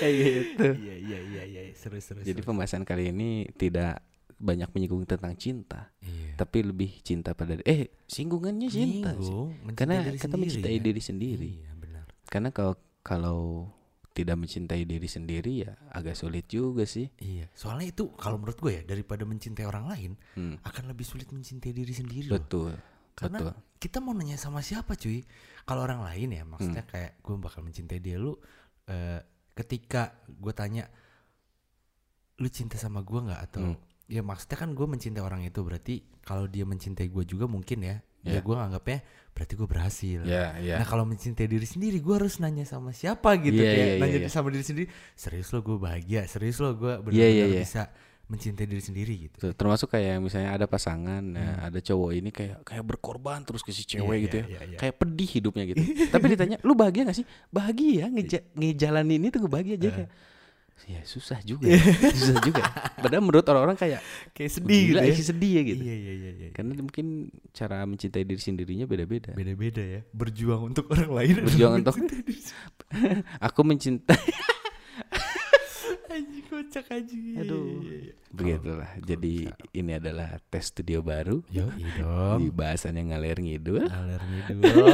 Kayak gitu. Iya iya iya iya seru-seru. Jadi seru. Pembahasan kali ini tidak banyak menyinggung tentang cinta. Iya. Tapi lebih cinta pada eh singgungannya cinta. Singgung, karena kita mencintai ya? Diri sendiri. Iya benar. Karena kalau kalau tidak mencintai diri sendiri ya agak sulit juga sih. Iya. Soalnya itu kalau menurut gue ya daripada mencintai orang lain hmm. akan lebih sulit mencintai diri sendiri. Betul. Loh. Karena betul. Kita mau nanya sama siapa cuy? Kalau orang lain ya maksudnya hmm. kayak gue bakal mencintai dia lu. Uh, ketika gue tanya lu cinta sama gue nggak atau hmm. ya maksudnya kan gue mencintai orang itu berarti kalau dia mencintai gue juga mungkin ya. Ya yeah. Gue nganggapnya berarti gue berhasil. Yeah, yeah. Nah kalau mencintai diri sendiri gue harus nanya sama siapa gitu yeah, kayak yeah, nanya yeah. sama diri sendiri. Serius lo gue bahagia. Serius lo gue benar-benar yeah, yeah, yeah. bisa mencintai diri sendiri gitu. Tuh, termasuk kayak misalnya ada pasangan, hmm. ya, ada cowok ini kayak kayak berkorban terus ke si cewek yeah, gitu yeah, ya. Yeah, yeah. Kayak pedih hidupnya gitu. Tapi ditanya lu bahagia nggak sih? Bahagia ngeja- ngejalanin ini tuh gue bahagia aja. Uh. Kayak, ya susah juga, susah juga. Padahal menurut orang-orang kayak kayak sedih, gila, gitu ya. Sedih ya gitu. Iya, iya, iya, iya. Karena mungkin cara mencintai diri sendirinya beda-beda. Beda-beda ya. Berjuang untuk orang lain. Berjuang untuk. Aku mencintai. Anjing kocak anjing. Aduh. Begitulah. Jadi kocak. Ini adalah tes studio baru. Yo, di bahasannya ngalir ngidul. Ngalir ngidul.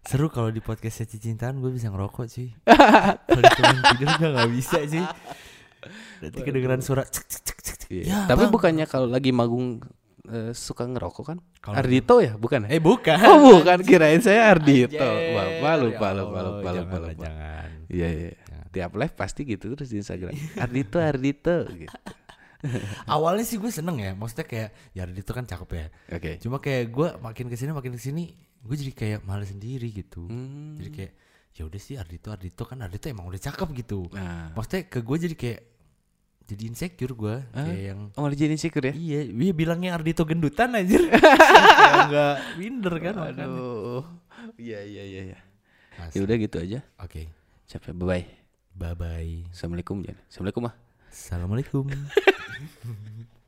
Seru kalau di podcastnya Cicintaan gue bisa ngerokok sih. Kalau di temen tidur gue gak bisa sih. Nanti kedengeran suara cek, cek, cek, cek. Yeah. Ya, tapi bang. Bukannya kalau lagi magung uh, suka ngerokok kan kalo Ardhito ya bukan? Eh bukan. Oh bukan, kirain saya Ardhito. Bapak lupa lupa lupa lupa lupa. Iya iya. Tiap live pasti gitu terus di Instagram Ardhito Ardhito gitu. Awalnya sih gue seneng ya. Maksudnya kayak ya Ardhito kan cakep ya. Okay. Cuma kayak gue makin kesini makin kesini gue jadi kayak malu sendiri gitu, hmm. jadi kayak ya udah sih Ardhito Ardhito kan Ardhito emang udah cakep gitu, nah. Maksudnya ke gue jadi kayak jadi insecure gue, ah. Kayak yang oh malah jadi insecure ya? Iya, dia bilangnya Ardhito gendutan anjir, nggak minder kan? Oh, aduh, iya iya iya ya. Ya udah gitu aja. Oke, okay. Capek, bye bye. Bye bye. Assalamualaikum Jan. Assalamualaikum ah. Assalamualaikum.